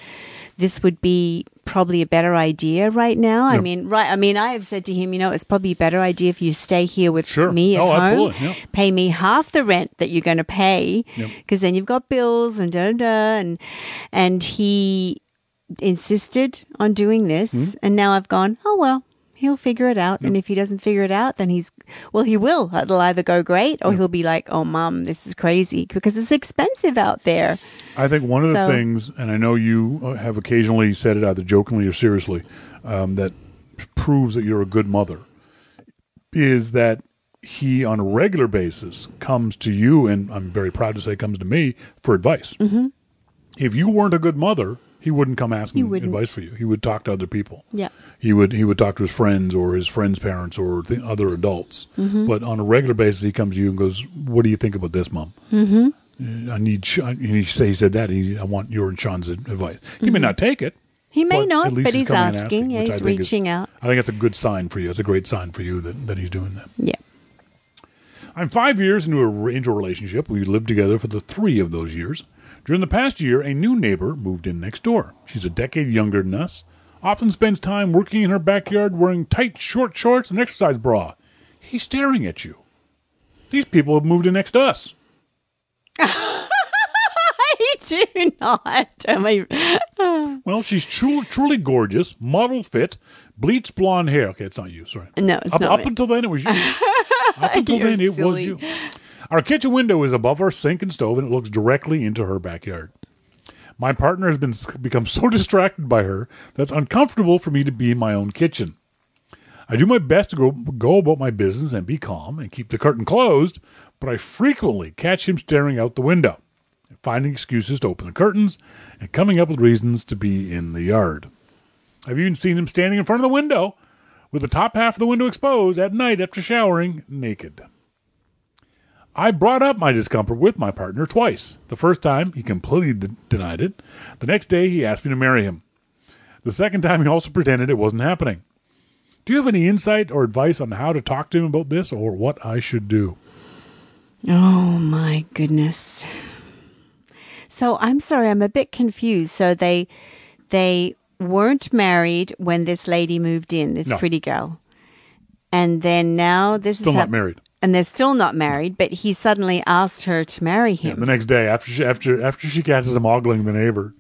this would be probably a better idea right now. Yep. I mean, right. I mean, I have said to him, you know, it's probably a better idea if you stay here with sure. me at oh, home, absolutely. Yep. Pay me half the rent that you're going to pay because yep. then you've got bills and da, da, da. And, and he insisted on doing this. Mm-hmm. And now I've gone, oh, well, he'll figure it out. Yep. And if he doesn't figure it out, then he's, well, he will. It'll either go great or yep. he'll be like, oh, Mom, this is crazy because it's expensive out there. I think one of the so, things, and I know you have occasionally said it either jokingly or seriously, um, that proves that you're a good mother, is that he on a regular basis comes to you, and I'm very proud to say comes to me, for advice. Mm-hmm. If you weren't a good mother, he wouldn't come asking advice for you. He would talk to other people. Yeah. He would he would talk to his friends or his friends' parents or the other adults. Mm-hmm. But on a regular basis, he comes to you and goes, what do you think about this, Mom? Mm-hmm. I need, and he said that, he, I want your and Sean's advice. He mm-hmm. may not take it. He may but not, but he's, he's asking. asking yeah, he's reaching is, out. I think that's a good sign for you. It's a great sign for you that, that he's doing that. Yeah. I'm five years into a, into a relationship. We lived together for the three of those years. During the past year, a new neighbor moved in next door. She's a decade younger than us. Often spends time working in her backyard wearing tight, short shorts and exercise bra. He's staring at you. These people have moved in next to us. I do not. I... well, she's truly, truly gorgeous, model fit, bleached blonde hair. Okay, it's not you. Sorry. No, it's up, not. Up me. Until then, it was you. Up until then, it silly. was you. Our kitchen window is above our sink and stove, and it looks directly into her backyard. My partner has been become so distracted by her that it's uncomfortable for me to be in my own kitchen. I do my best to go, go about my business and be calm and keep the curtain closed, but I frequently catch him staring out the window, finding excuses to open the curtains, and coming up with reasons to be in the yard. I've even seen him standing in front of the window with the top half of the window exposed at night after showering, naked. I brought up my discomfort with my partner twice. The first time, he completely d- denied it. The next day, he asked me to marry him. The second time, he also pretended it wasn't happening. Do you have any insight or advice on how to talk to him about this or what I should do? Oh, my goodness. So, I'm sorry, I'm a bit confused. So, they they weren't married when this lady moved in, this no. pretty girl. And then now this Still is... Still not ha- married. And they're still not married, but he suddenly asked her to marry him. Yeah, the next day, after she, after after she catches him ogling the neighbor.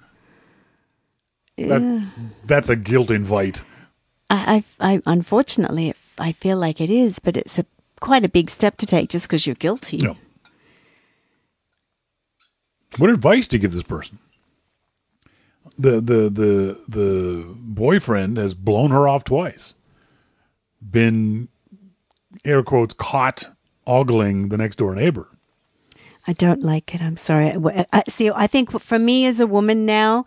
That, that's a guilt invite. I, I, I unfortunately, I feel like it is, but it's a quite a big step to take just because you're guilty. No. What advice do you give this person? The the the the boyfriend has blown her off twice. Been, air quotes, caught ogling the next door neighbor. I don't like it. I'm sorry. I, see, I think for me as a woman now,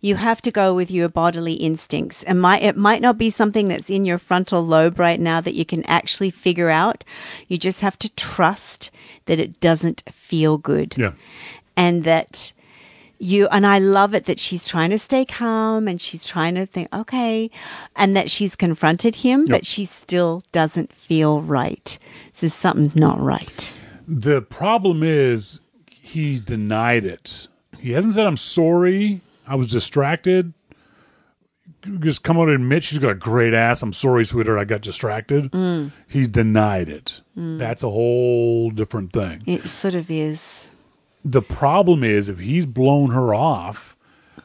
you have to go with your bodily instincts. And my, it might not be something that's in your frontal lobe right now that you can actually figure out. You just have to trust that it doesn't feel good. Yeah. And that... You and I love it that she's trying to stay calm and she's trying to think, okay, and that she's confronted him, yep. but she still doesn't feel right. So something's not right. The problem is he's denied it. He hasn't said, I'm sorry, I was distracted. Just come out and admit she's got a great ass. I'm sorry, sweetheart, I got distracted. Mm. He's denied it. Mm. That's a whole different thing. It sort of is. The problem is if he's blown her off,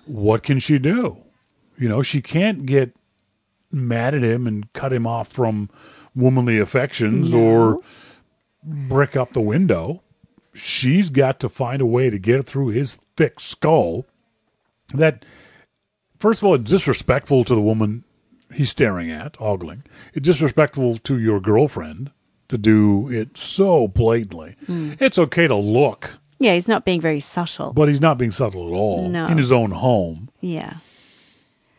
what can she do? You know, she can't get mad at him and cut him off from womanly affections no. or brick up the window. She's got to find a way to get through his thick skull that, first of all, it's disrespectful to the woman he's staring at, ogling. It's disrespectful to your girlfriend to do it so blatantly. Mm. It's okay to look. Yeah, he's not being very subtle. But he's not being subtle at all. No. In his own home. Yeah.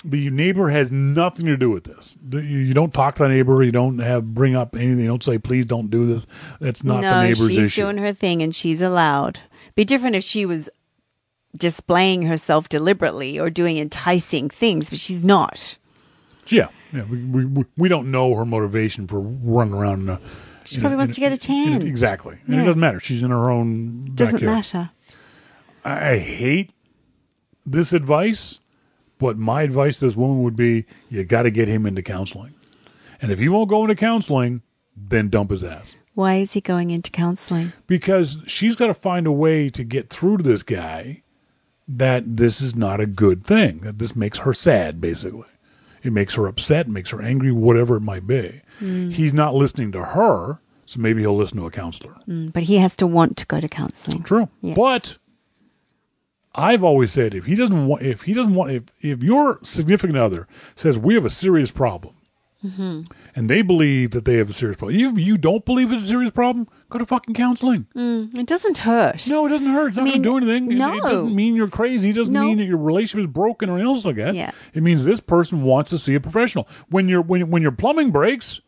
The neighbor has nothing to do with this. You don't talk to the neighbor. You don't have bring up anything. You don't say, please don't do this. That's not no, the neighbor's issue. No, she's doing her thing and she's allowed. Be different if she was displaying herself deliberately or doing enticing things, but she's not. Yeah. yeah. We, we, we don't know her motivation for running around in a... She probably a, wants to get a tan. A, exactly. And yeah. It doesn't matter. She's in her own backyard. Doesn't matter. I hate this advice, but my advice to this woman would be, you got to get him into counseling. And if he won't go into counseling, then dump his ass. Why is he going into counseling? Because she's got to find a way to get through to this guy that this is not a good thing, that this makes her sad, basically. It makes her upset, makes her angry, whatever it might be. Mm. He's not listening to her, so maybe he'll listen to a counselor. Mm, but he has to want to go to counseling. True. Yes. But I've always said if he doesn't want, if he doesn't want, if, if your significant other says we have a serious problem, mm-hmm. and they believe that they have a serious problem, if you don't believe it's a serious problem, go to fucking counseling. Mm, it doesn't hurt. No, it doesn't hurt. It's I not going to do anything. No. It, it doesn't mean you're crazy. It doesn't no. mean that your relationship is broken or anything else like that. Yeah. It means this person wants to see a professional. When your when when your plumbing breaks.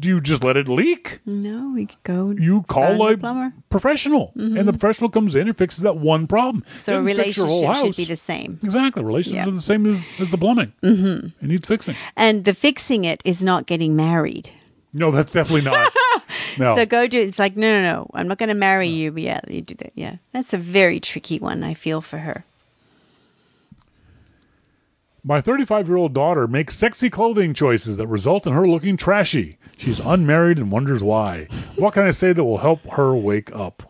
Do you just let it leak? No, we could go. You call a plumber. Professional, mm-hmm. and the professional comes in and fixes that one problem. So a relationship should be the same. Exactly. Relationships yeah. are the same as, as the plumbing. Mm-hmm. It needs fixing. And the fixing it is not getting married. No, that's definitely not. No. So go do it. It's like, no, no, no. I'm not going to marry no. you, but yeah, you do that. Yeah. That's a very tricky one, I feel, for her. My thirty-five-year-old daughter makes sexy clothing choices that result in her looking trashy. She's unmarried and wonders why. What can I say that will help her wake up?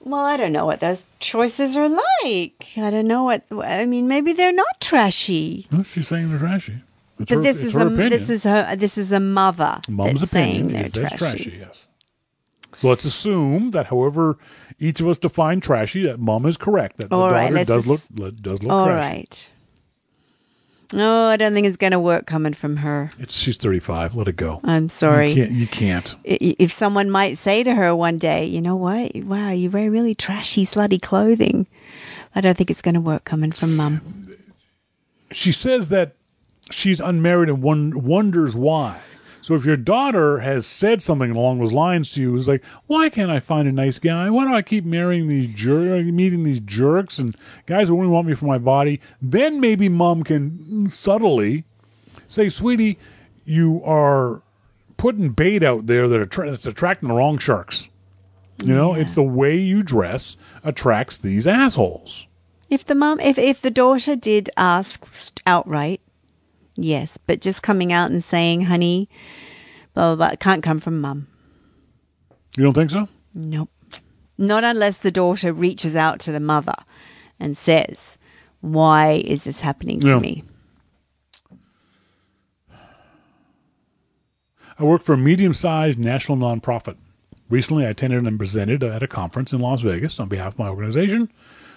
Well, I don't know what those choices are like. I don't know what... I mean, maybe they're not trashy. No, she's saying they're trashy. It's but her, this, it's is her a, opinion. this is her This is a mother Mom's that's saying they're is trashy. That's trashy, yes. So let's assume that however each of us define trashy, that mom is correct. That the all daughter right, does, ass- look, does look all trashy. All right. No, I don't think it's going to work coming from her. It's, she's thirty-five. Let it go. I'm sorry. You can't, you can't. If someone might say to her one day, you know what? Wow, you wear really trashy, slutty clothing. I don't think it's going to work coming from mum. she says that she's unmarried and one wonders why. So if your daughter has said something along those lines to you, it's like, why can't I find a nice guy? Why do I keep marrying these jer- meeting these jerks and guys who only want me for my body? Then maybe mom can subtly say, sweetie, you are putting bait out there that attra- that's attracting the wrong sharks. You know, yeah. It's the way you dress attracts these assholes. If the mom, if, if the daughter did ask outright, yes, but just coming out and saying, honey, blah, blah, blah, can't come from mum. You don't think so? Nope. Not unless the daughter reaches out to the mother and says, why is this happening to yeah. me? I work for a medium-sized national nonprofit. Recently, I attended and presented at a conference in Las Vegas on behalf of my organization,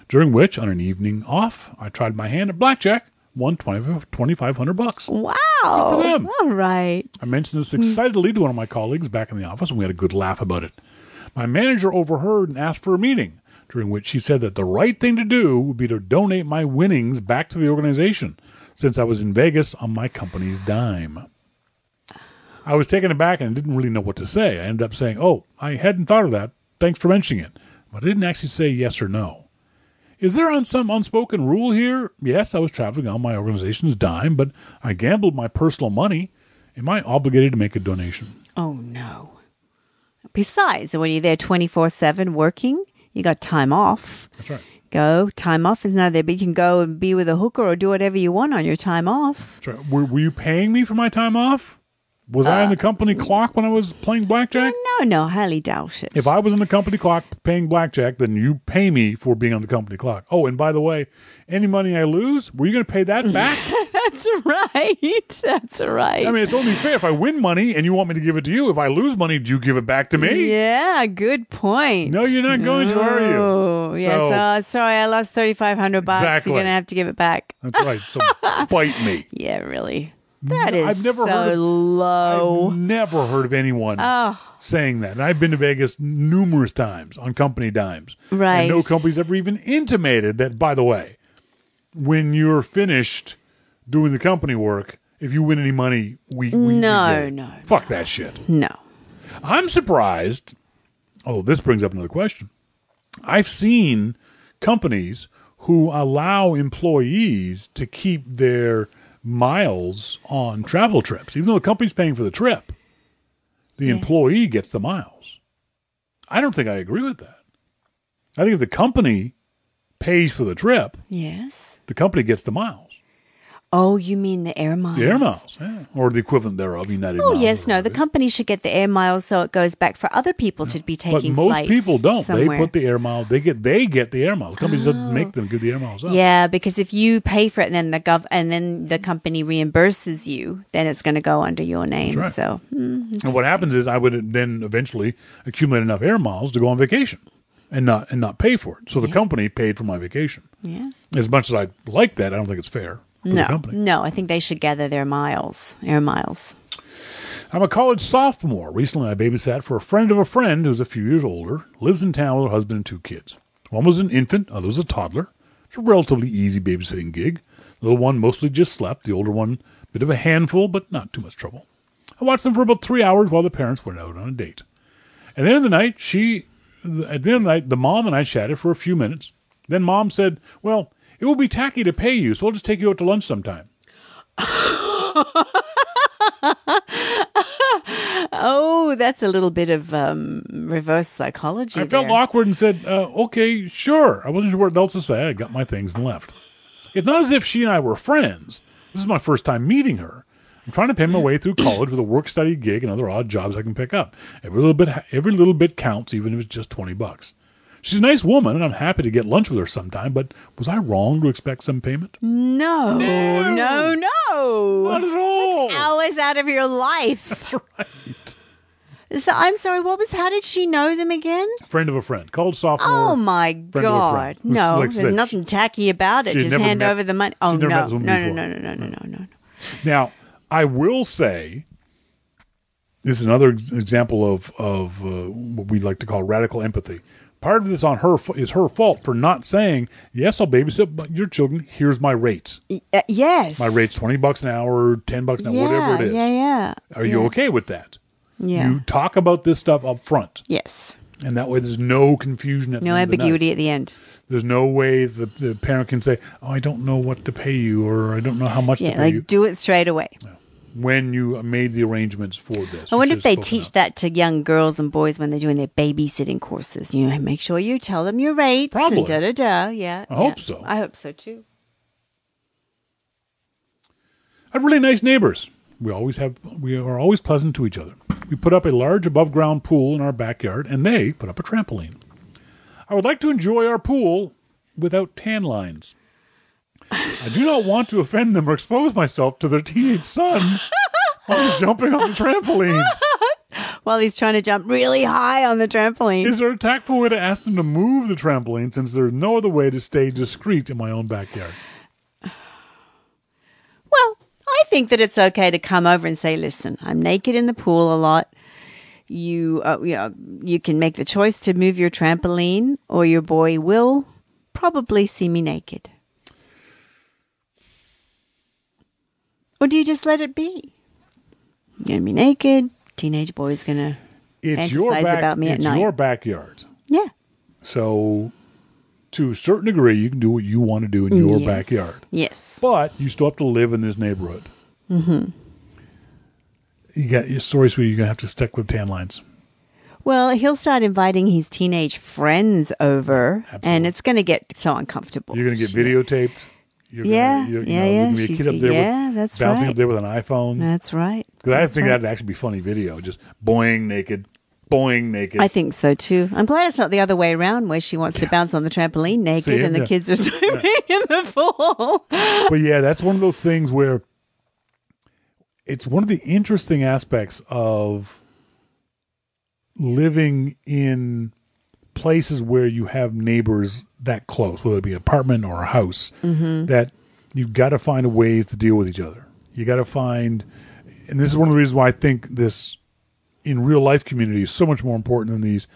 during which, on an evening off, I tried my hand at blackjack. Won twenty-five hundred bucks. Wow. Good for them. All right. I mentioned this excitedly to one of my colleagues back in the office, and we had a good laugh about it. My manager overheard and asked for a meeting, during which she said that the right thing to do would be to donate my winnings back to the organization, since I was in Vegas on my company's dime. I was taken aback and didn't really know what to say. I ended up saying, oh, I hadn't thought of that. Thanks for mentioning it. But I didn't actually say yes or no. Is there on some unspoken rule here? Yes, I was traveling on my organization's dime, but I gambled my personal money. Am I obligated to make a donation? Oh, no. Besides, when you're there twenty-four seven working, you got time off. That's right. Go. Time off is not there, but you can go and be with a hooker or do whatever you want on your time off. That's right. Were, were you paying me for my time off? Was uh, I in the company clock when I was playing blackjack? No, no, highly doubt it. If I was in the company clock paying blackjack, then you pay me for being on the company clock. Oh, and by the way, any money I lose, were you going to pay that back? That's right. That's right. I mean, it's only fair if I win money and you want me to give it to you. If I lose money, do you give it back to me? Yeah, good point. No, you're not going Ooh, to, are you? So, yeah, so uh, sorry, I lost thirty-five hundred dollars. Exactly. You're going to have to give it back. That's right. So bite me. Yeah, really. That is I've never so heard of, low. I've never heard of anyone oh. saying that. And I've been to Vegas numerous times on company dimes. Right. And no company's ever even intimated that, by the way, when you're finished doing the company work, if you win any money, we... we no, we no. Fuck no. That shit. No. I'm surprised. Oh, this brings up another question. I've seen companies who allow employees to keep their... miles on travel trips. Even though the company's paying for the trip, the yeah. employee gets the miles. I don't think I agree with that. I think if the company pays for the trip, yes, the company gets the miles. Oh, you mean the air miles? The air miles, yeah. Or the equivalent thereof, United Oh, miles yes, no. The company should get the air miles so it goes back for other people yeah. to be taking flights. But most flights people don't. Somewhere. They put the air miles. They get they get the air miles. Companies oh. don't make them give the air miles up. Yeah, because if you pay for it and then the gov and then the company reimburses you, then it's going to go under your name. That's right. So, mm, and what happens is I would then eventually accumulate enough air miles to go on vacation and not and not pay for it. So the yeah. company paid for my vacation. Yeah. As much as I like that, I don't think it's fair. No, no, I think they should gather their miles, air miles. I'm a college sophomore. Recently, I babysat for a friend of a friend who's a few years older, lives in town with her husband and two kids. One was an infant, other was a toddler. It's a relatively easy babysitting gig. The little one mostly just slept. The older one, a bit of a handful, but not too much trouble. I watched them for about three hours while the parents went out on a date. At the end of the night, she, at the end of the night, the mom and I chatted for a few minutes. Then mom said, well... it will be tacky to pay you, so I'll just take you out to lunch sometime. Oh, that's a little bit of um, reverse psychology I there. Felt awkward and said, uh, okay, sure. I wasn't sure what else to say. I got my things and left. It's not as if she and I were friends. This is my first time meeting her. I'm trying to pay my way through college with a work-study gig and other odd jobs I can pick up. Every little bit, every little bit counts, even if it's just twenty bucks. She's a nice woman, and I'm happy to get lunch with her sometime, but was I wrong to expect some payment? No, no, no. no. Not at all. That's hours out of your life. That's right. So, I'm sorry, what was, how did she know them again? Friend of a friend. Called sophomore. Oh, my God. No, like there's nothing tacky about it. Just hand met, over the money. Oh, no. No, no, no, no, no, no, no, no. Now, I will say... this is another example of, of uh, what we like to call radical empathy. part of this on her is her fault for not saying, yes, I'll babysit your children. Here's my rates. Uh, yes. My rate's twenty bucks an hour, ten bucks an hour, yeah, whatever it is. Yeah, yeah. Are yeah. you okay with that? Yeah. You talk about this stuff up front. Yes. And that way there's no confusion at no the end. No ambiguity at the end. There's no way the, the parent can say, oh, I don't know what to pay you, or I don't know how much yeah, to pay like, you. Yeah, like do it straight away. Yeah. When you made the arrangements for this. I wonder if they teach up. that to young girls and boys when they're doing their babysitting courses. You know, make sure you tell them your rates. Probably. And da-da-da. Yeah. I yeah. hope so. I hope so, too. I have really nice neighbors. We always have. We are always pleasant to each other. We put up a large above-ground pool in our backyard, and they put up a trampoline. I would like to enjoy our pool without tan lines. I do not want to offend them or expose myself to their teenage son while he's jumping on the trampoline. While he's trying to jump really high on the trampoline. Is there a tactful way to ask them to move the trampoline, since there's no other way to stay discreet in my own backyard? Well, I think that it's okay to come over and say, listen, I'm naked in the pool a lot. You, uh, you know, you can make the choice to move your trampoline, or your boy will probably see me naked. Or do you just let it be? You're going to be naked. Teenage boy's going to fantasize your back, about me at night. It's your backyard. Yeah. So, to a certain degree, you can do what you want to do in your yes. backyard. Yes. But you still have to live in this neighborhood. Mm-hmm. You got your stories where you're going to have to stick with tan lines. Well, he'll start inviting his teenage friends over, absolutely, and it's going to get so uncomfortable. You're going to get videotaped. You're yeah, gonna, you're, yeah, you know, yeah. You're gonna be a kid up there yeah, with, that's bouncing right. up there with an iPhone. That's right. Because I think right. that'd actually be a funny video. Just boing naked, boing naked. I think so too. I'm glad it's not the other way around, where she wants yeah. to bounce on the trampoline naked, see, and yeah. the kids are swimming yeah. in the pool. But yeah, that's one of those things where it's one of the interesting aspects of living in places where you have neighbors that close, whether it be an apartment or a house, mm-hmm. that you've got to find ways to deal with each other. You got to find, and this is one of the reasons why I think this in real life community is so much more important than these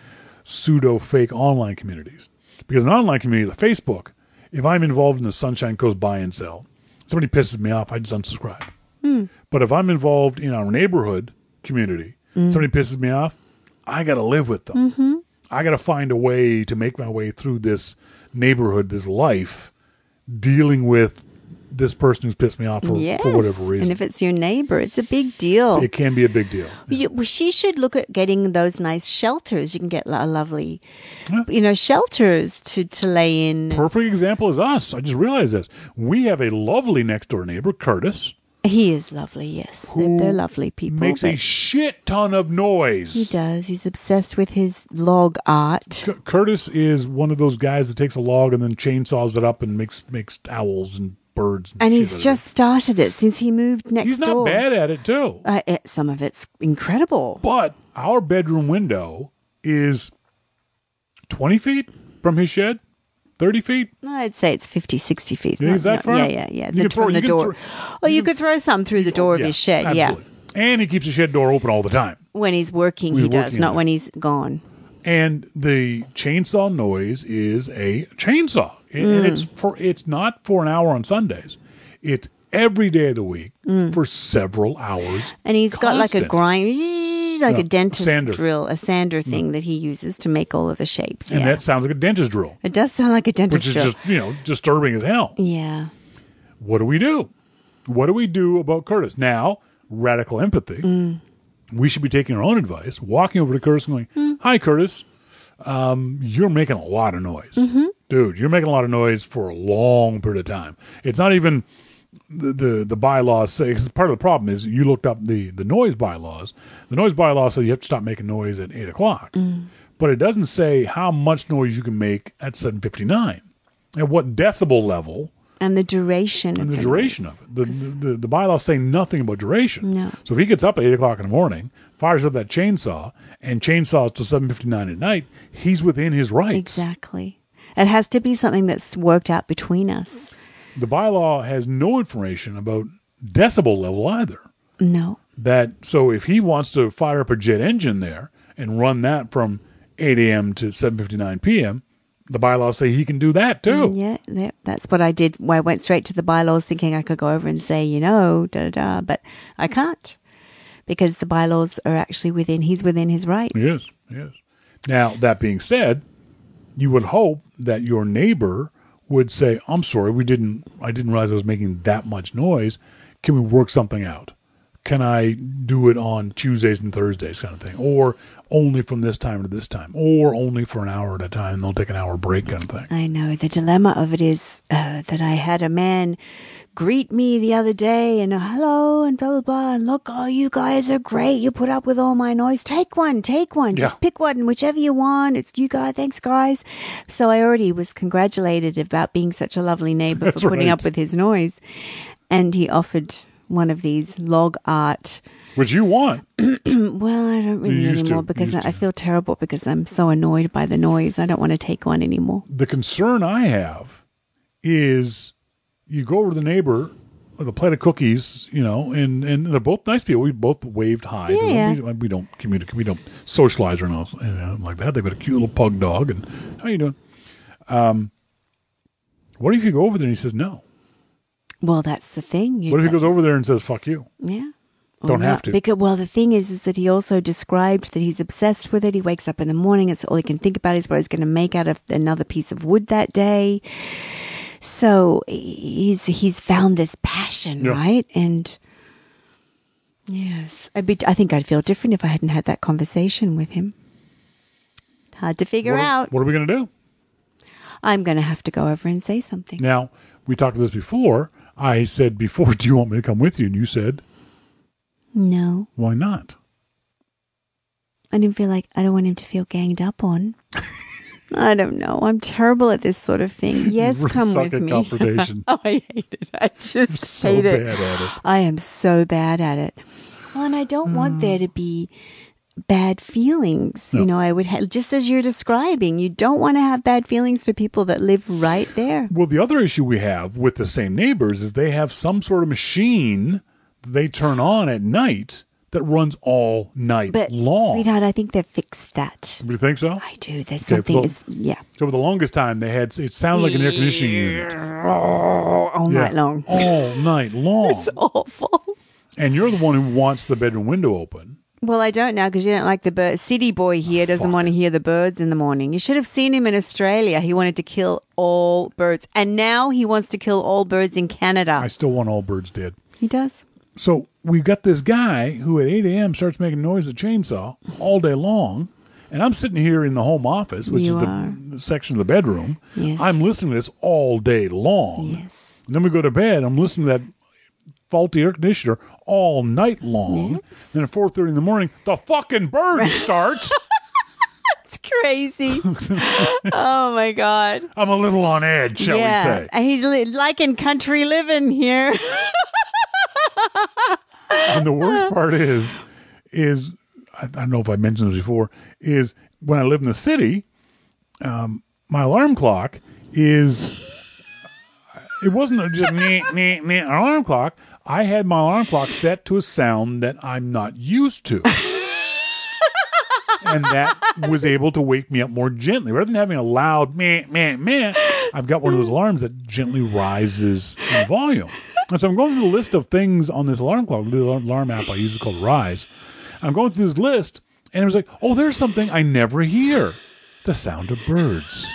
pseudo fake online communities. Because an online community, like Facebook, if I'm involved in the Sunshine Coast buy and sell, somebody pisses me off, I just unsubscribe. Mm. But if I'm involved in our neighborhood community, mm. somebody pisses me off, I got to live with them. Mm-hmm. I got to find a way to make my way through this neighborhood, this life, dealing with this person who's pissed me off for, yes. for whatever reason. And if it's your neighbor, it's a big deal. It can be a big deal. Yeah. You, well, she should look at getting those nice shelters. You can get a lovely, yeah. you know, shelters to, to lay in. Perfect example is us. I just realized this. We have a lovely next door neighbor, Curtis. He is lovely, yes. They're, they're lovely people. Makes a shit ton of noise. He does. He's obsessed with his log art. C- Curtis is one of those guys that takes a log and then chainsaws it up and makes makes owls and birds. And, and shit he's just it. started it since he moved next he's door. He's not bad at it, too. Uh, it, some of it's incredible. But our bedroom window is twenty feet from his shed. thirty feet? I'd say it's fifty, sixty feet. Yeah, no, is that no, yeah, yeah, yeah. The, throw, from the door. Throw, oh, you, you could throw some through the door oh, of yeah, his shed, absolutely. yeah. And he keeps the shed door open all the time. When he's working, when he he's does, working not when he's gone. And the chainsaw noise is a chainsaw. It, mm. And it's for it's not for an hour on Sundays. It's every day of the week mm. for several hours. And he's constant. got like a grind, like no, a dentist sander. drill, a sander thing mm. that he uses to make all of the shapes. And yeah. that sounds like a dentist drill. It does sound like a dentist drill. Which is drill. just, you know, disturbing as hell. Yeah. What do we do? What do we do about Curtis? Now, radical empathy. Mm. We should be taking our own advice, walking over to Curtis and going, mm. hi, Curtis, um, you're making a lot of noise. Mm-hmm. Dude, you're making a lot of noise for a long period of time. It's not even... The, the the bylaws say, because part of the problem is you looked up the, the noise bylaws. The noise bylaws say you have to stop making noise at eight o'clock. Mm. But it doesn't say how much noise you can make at seven fifty-nine. At what decibel level. And the duration. And the duration of it. The, the, the, the bylaws say nothing about duration. No. So if he gets up at eight o'clock in the morning, fires up that chainsaw, and chainsaws till seven fifty-nine at night, he's within his rights. Exactly. It has to be something that's worked out between us. The bylaw has no information about decibel level either. No. That so if he wants to fire up a jet engine there and run that from eight a.m. to seven fifty-nine p.m., the bylaws say he can do that too. Yeah, yeah, that's what I did. I went straight to the bylaws thinking I could go over and say, you know, da-da-da, but I can't because the bylaws are actually within, he's within his rights. Yes, yes. Now, that being said, you would hope that your neighbor would say, I'm sorry, we didn't, I didn't realize I was making that much noise. Can we work something out? Can I do it on Tuesdays and Thursdays kind of thing? Or only from this time to this time? Or only for an hour at a time, and they'll take an hour break kind of thing? I know. The dilemma of it is uh, that I had a man greet me the other day and uh, hello and blah, blah, blah. And look, oh, you guys are great. You put up with all my noise. Take one, take one. Just yeah. pick one, whichever you want. It's you guys. Thanks, guys. So I already was congratulated about being such a lovely neighbor That's for putting right. up with his noise. And he offered one of these log art. Which you want. Well, I don't really anymore to, because I, I feel terrible because I'm so annoyed by the noise. I don't want to take one anymore. The concern I have is you go over to the neighbor with a plate of cookies, you know, and, and they're both nice people. We both waved hi. Yeah. We, we don't communicate. We don't socialize or anything like that. They've got a cute little pug dog. And how you doing? Um, what if you go over there and he says no? Well, that's the thing. You what if he goes over there and says, fuck you? Yeah. Don't have to. Because, well, the thing is, is that he also described that he's obsessed with it. He wakes up in the morning. It's all he can think about is what he's going to make out of another piece of wood that day. So he's he's found this passion, yeah. right? And yes, I'd be, I think I'd feel different if I hadn't had that conversation with him. Hard to figure what are, out. What are we going to do? I'm going to have to go over and say something. Now, we talked about this before. I said before, do you want me to come with you? And you said, no. Why not? I didn't feel like, I don't want him to feel ganged up on. I don't know. I'm terrible at this sort of thing. Yes, you come suck with at me. Confrontation. Oh, I hate it. I just You're hate so it. Bad at it. I am so bad at it. Well, and I don't uh, want there to be bad feelings. No. You know, I would ha- just as you're describing, you don't want to have bad feelings for people that live right there. Well, the other issue we have with the same neighbors is they have some sort of machine that they turn on at night that runs all night but, long. Sweetheart, I think they've fixed that. You think so? I do. There's okay, something. So, yeah. So for the longest time, they had it sounded like an air conditioning unit oh, all yeah. night long. All night long. It's awful. And you're the one who wants the bedroom window open. Well, I don't now because you don't like the bird. City boy here doesn't want to hear the birds in the morning. You should have seen him in Australia. He wanted to kill all birds. And now he wants to kill all birds in Canada. I still want all birds dead. He does. So we've got this guy who at eight a.m. starts making noise with a chainsaw all day long. And I'm sitting here in the home office, which you is are. the section of the bedroom. Yes. I'm listening to this all day long. Yes. And then we go to bed. I'm listening to that faulty air conditioner all night long. Yes. Then at four thirty in the morning, the fucking birds start. It's crazy. Oh, my God. I'm a little on edge, shall yeah. we say. He's li- liking country living here. And the worst part is, is I, I don't know if I mentioned this before, is when I live in the city, um, my alarm clock is, it wasn't a just meh, meh, meh alarm clock. I had my alarm clock set to a sound that I'm not used to. And that was able to wake me up more gently. Rather than having a loud meh, meh, meh, I've got one of those alarms that gently rises in volume. And so I'm going through the list of things on this alarm clock, the alarm app I use is called Rise. I'm going through this list, and it was like, oh, there's something I never hear. The sound of birds.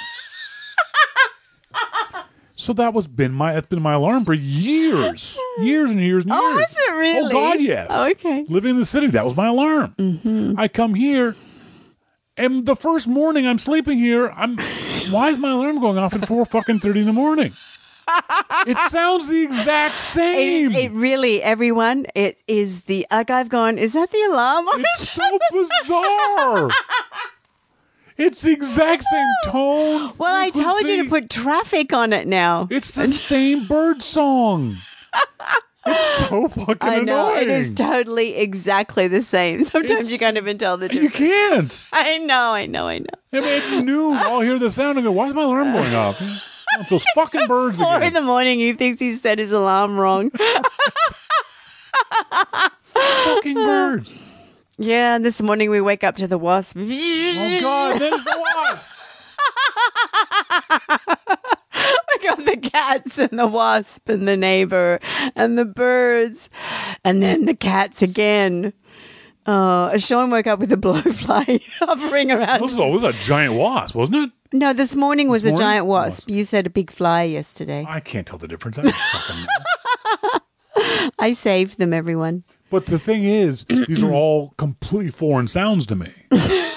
So that was been my that's been my alarm for years, years and years and years. Oh, is it really? Oh, God, yes. Oh, okay. Living in the city, that was my alarm. Mm-hmm. I come here, and the first morning I'm sleeping here, I'm why is my alarm going off at four fucking thirty in the morning? It sounds the exact same. It, it really, everyone. It is the like I've gone. Is that the alarm? It's so bizarre. It's the exact same tone. Well, I told you to put traffic on it now. It's the same bird song. It's so fucking annoying. I know, annoying. It is totally exactly the same. Sometimes it's, you can't even tell the difference. You can't. I know, I know, I know. I mean, at noon, I'll hear the sound and go, why is my alarm going off? Oh, it's those fucking birds again. Four in the morning, he thinks he said his alarm wrong. Fucking birds. Yeah, and this morning we wake up to the wasp. Oh, God, there's the wasp. We got the cats and the wasp and the neighbor and the birds and then the cats again. Uh, Sean woke up with a blowfly hovering around. It was, it was a giant wasp, wasn't it? No, this morning was this a morning? giant wasp. wasp. You said a big fly yesterday. I can't tell the difference. I, fucking I saved them, everyone. But the thing is, these are all completely foreign sounds to me. You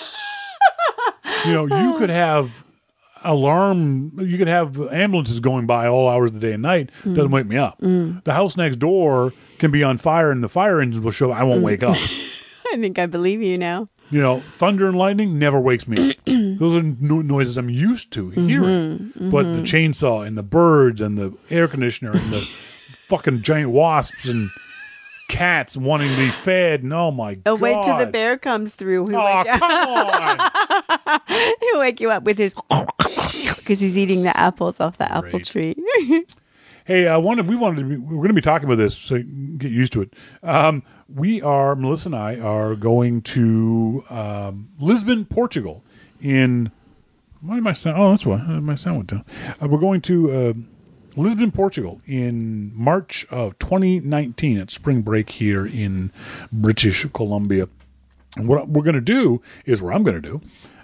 know, you could have alarm, you could have ambulances going by all hours of the day and night. Mm. Doesn't wake me up. Mm. The house next door can be on fire and the fire engines will show up. I won't mm. wake up. I think I believe you now. You know, thunder and lightning never wakes me up. Those are no- noises I'm used to hearing. Mm-hmm, mm-hmm. But the chainsaw and the birds and the air conditioner and the fucking giant wasps and cats wanting to be fed. And oh, my God. Oh, wait till the bear comes through. He'll oh, wake- come on. He'll wake you up with his... Because he's eating the apples off the Great. apple tree. Hey, I wanted, we wanted to be, we're going to be talking about this, so get used to it. Um, we are, Melissa and I are going to um, Lisbon, Portugal in, why did my sound, oh, that's why, my sound went down. Uh, we're going to uh, Lisbon, Portugal in March of twenty nineteen at spring break here in British Columbia. And what we're going to do is what I'm going to do.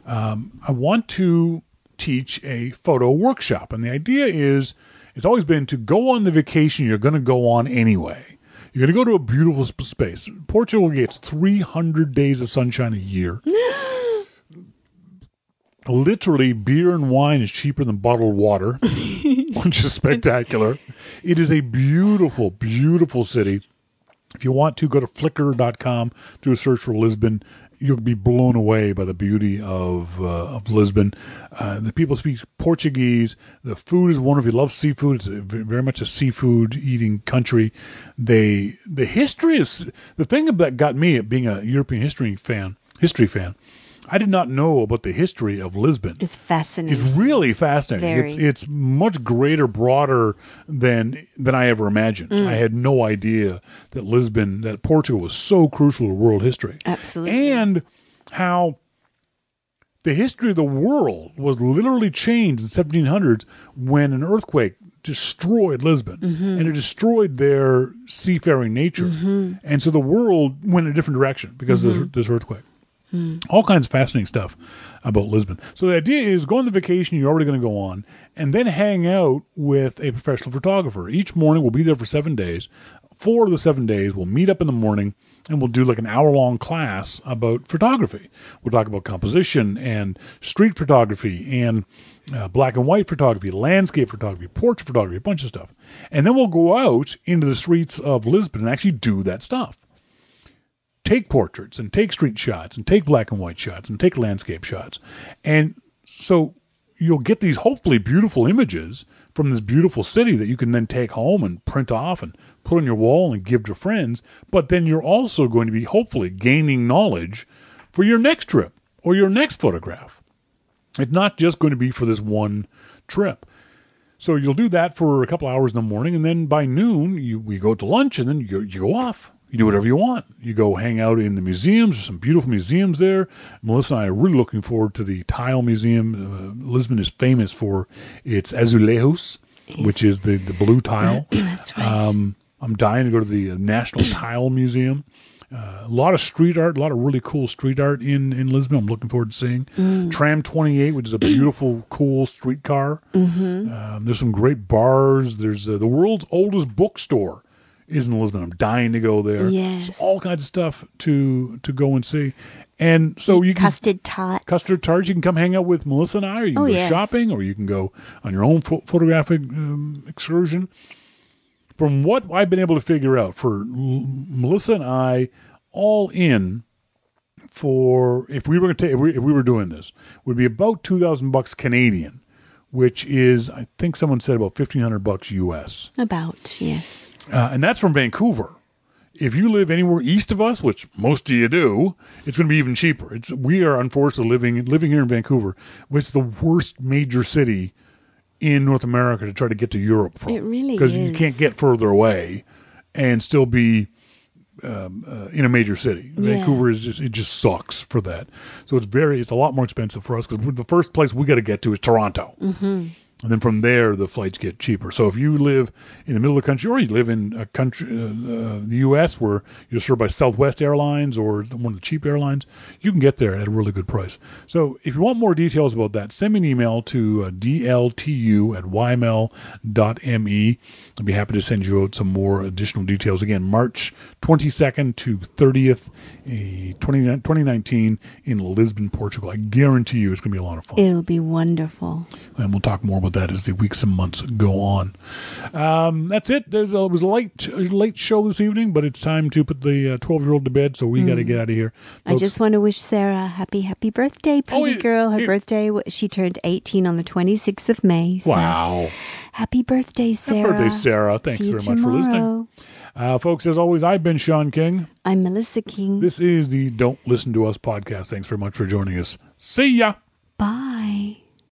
Um, I want to teach a photo workshop, and the idea is, it's always been to go on the vacation you're going to go on anyway. You're going to go to a beautiful sp- space. Portugal gets three hundred days of sunshine a year. Literally, beer and wine is cheaper than bottled water, which is spectacular. It is a beautiful, beautiful city. If you want to, go to flickr dot com, do a search for Lisbon. You'll be blown away by the beauty of uh, of Lisbon. Uh, the people speak Portuguese. The food is wonderful. If you love seafood, it's a, very much a seafood eating country. They the history of the thing that got me at being a European history fan. History fan. I did not know about the history of Lisbon. It's fascinating. It's really fascinating. Very. It's it's much greater, broader than than I ever imagined. Mm. I had no idea that Lisbon, that Portugal was so crucial to world history. Absolutely. And how the history of the world was literally changed in the seventeen hundreds when an earthquake destroyed Lisbon, mm-hmm. and it destroyed their seafaring nature. Mm-hmm. And so the world went in a different direction because mm-hmm. of this, this earthquake. Mm. All kinds of fascinating stuff about Lisbon. So the idea is go on the vacation you're already going to go on and then hang out with a professional photographer. Each morning we'll be there for seven days. Four of the seven days we'll meet up in the morning and we'll do like an hour-long class about photography. We'll talk about composition and street photography and uh, black and white photography, landscape photography, portrait photography, a bunch of stuff. And then we'll go out into the streets of Lisbon and actually do that stuff. Take portraits and take street shots and take black and white shots and take landscape shots. And so you'll get these hopefully beautiful images from this beautiful city that you can then take home and print off and put on your wall and give to friends. But then you're also going to be hopefully gaining knowledge for your next trip or your next photograph. It's not just going to be for this one trip. So you'll do that for a couple hours in the morning. And then by noon, you we go to lunch and then you, you go off. You do whatever you want. You go hang out in the museums. There's some beautiful museums there. Melissa and I are really looking forward to the Tile Museum. Uh, Lisbon is famous for its Azulejos, yes. which is the, the blue tile. That's right. Um, I'm dying to go to the National Tile Museum. Uh, a lot of street art, a lot of really cool street art in, in Lisbon. I'm looking forward to seeing mm. Tram twenty-eight, which is a beautiful, cool streetcar. Mm-hmm. Um, there's some great bars. There's uh, the world's oldest bookstore. Is in Lisbon. I'm dying to go there. Yes. There's all kinds of stuff to to go and see. And so you can... Custard tarts. Custard tarts. You can come hang out with Melissa and I, or you can oh, go yes. shopping, or you can go on your own ph- photographic um, excursion. From what I've been able to figure out, for L- Melissa and I, all in for, if we were gonna if we, if we were doing this, would be about two thousand bucks Canadian, which is, I think someone said about fifteen hundred bucks U S. About, yes. Uh, and that's from Vancouver. If you live anywhere east of us, which most of you do, it's going to be even cheaper. It's we are unfortunately living living here in Vancouver, which is the worst major city in North America to try to get to Europe from. It really is. Because you can't get further away and still be um, uh, in a major city. Yeah. Vancouver is just, it just sucks for that. So it's very it's a lot more expensive for us because the first place we got to get to is Toronto. Mm-hmm. And then from there, the flights get cheaper. So if you live in the middle of the country, or you live in a country, uh, uh, the U S, where you're served by Southwest Airlines or one of the cheap airlines, you can get there at a really good price. So if you want more details about that, send me an email to uh, D L T U at Y M L dot M E. I'd be happy to send you out some more additional details. Again, March twenty-second to thirtieth, twenty nineteen in Lisbon, Portugal. I guarantee you it's going to be a lot of fun. It'll be wonderful. And we'll talk more about that as the weeks and months go on. Um, that's it. There's a, it was a late, late show this evening, but it's time to put the uh, twelve-year-old to bed, so we mm. got to get out of here. Folks, I just want to wish Sarah happy, happy birthday, pretty oh, it, girl. Her it, birthday, she turned eighteen on the twenty-sixth of May. So wow. Happy birthday, Sarah. Happy birthday, Sarah. Thanks very tomorrow. much for listening. Uh, folks, as always, I've been Sean King. I'm Melissa King. This is the Don't Listen to Us podcast. Thanks very much for joining us. See ya.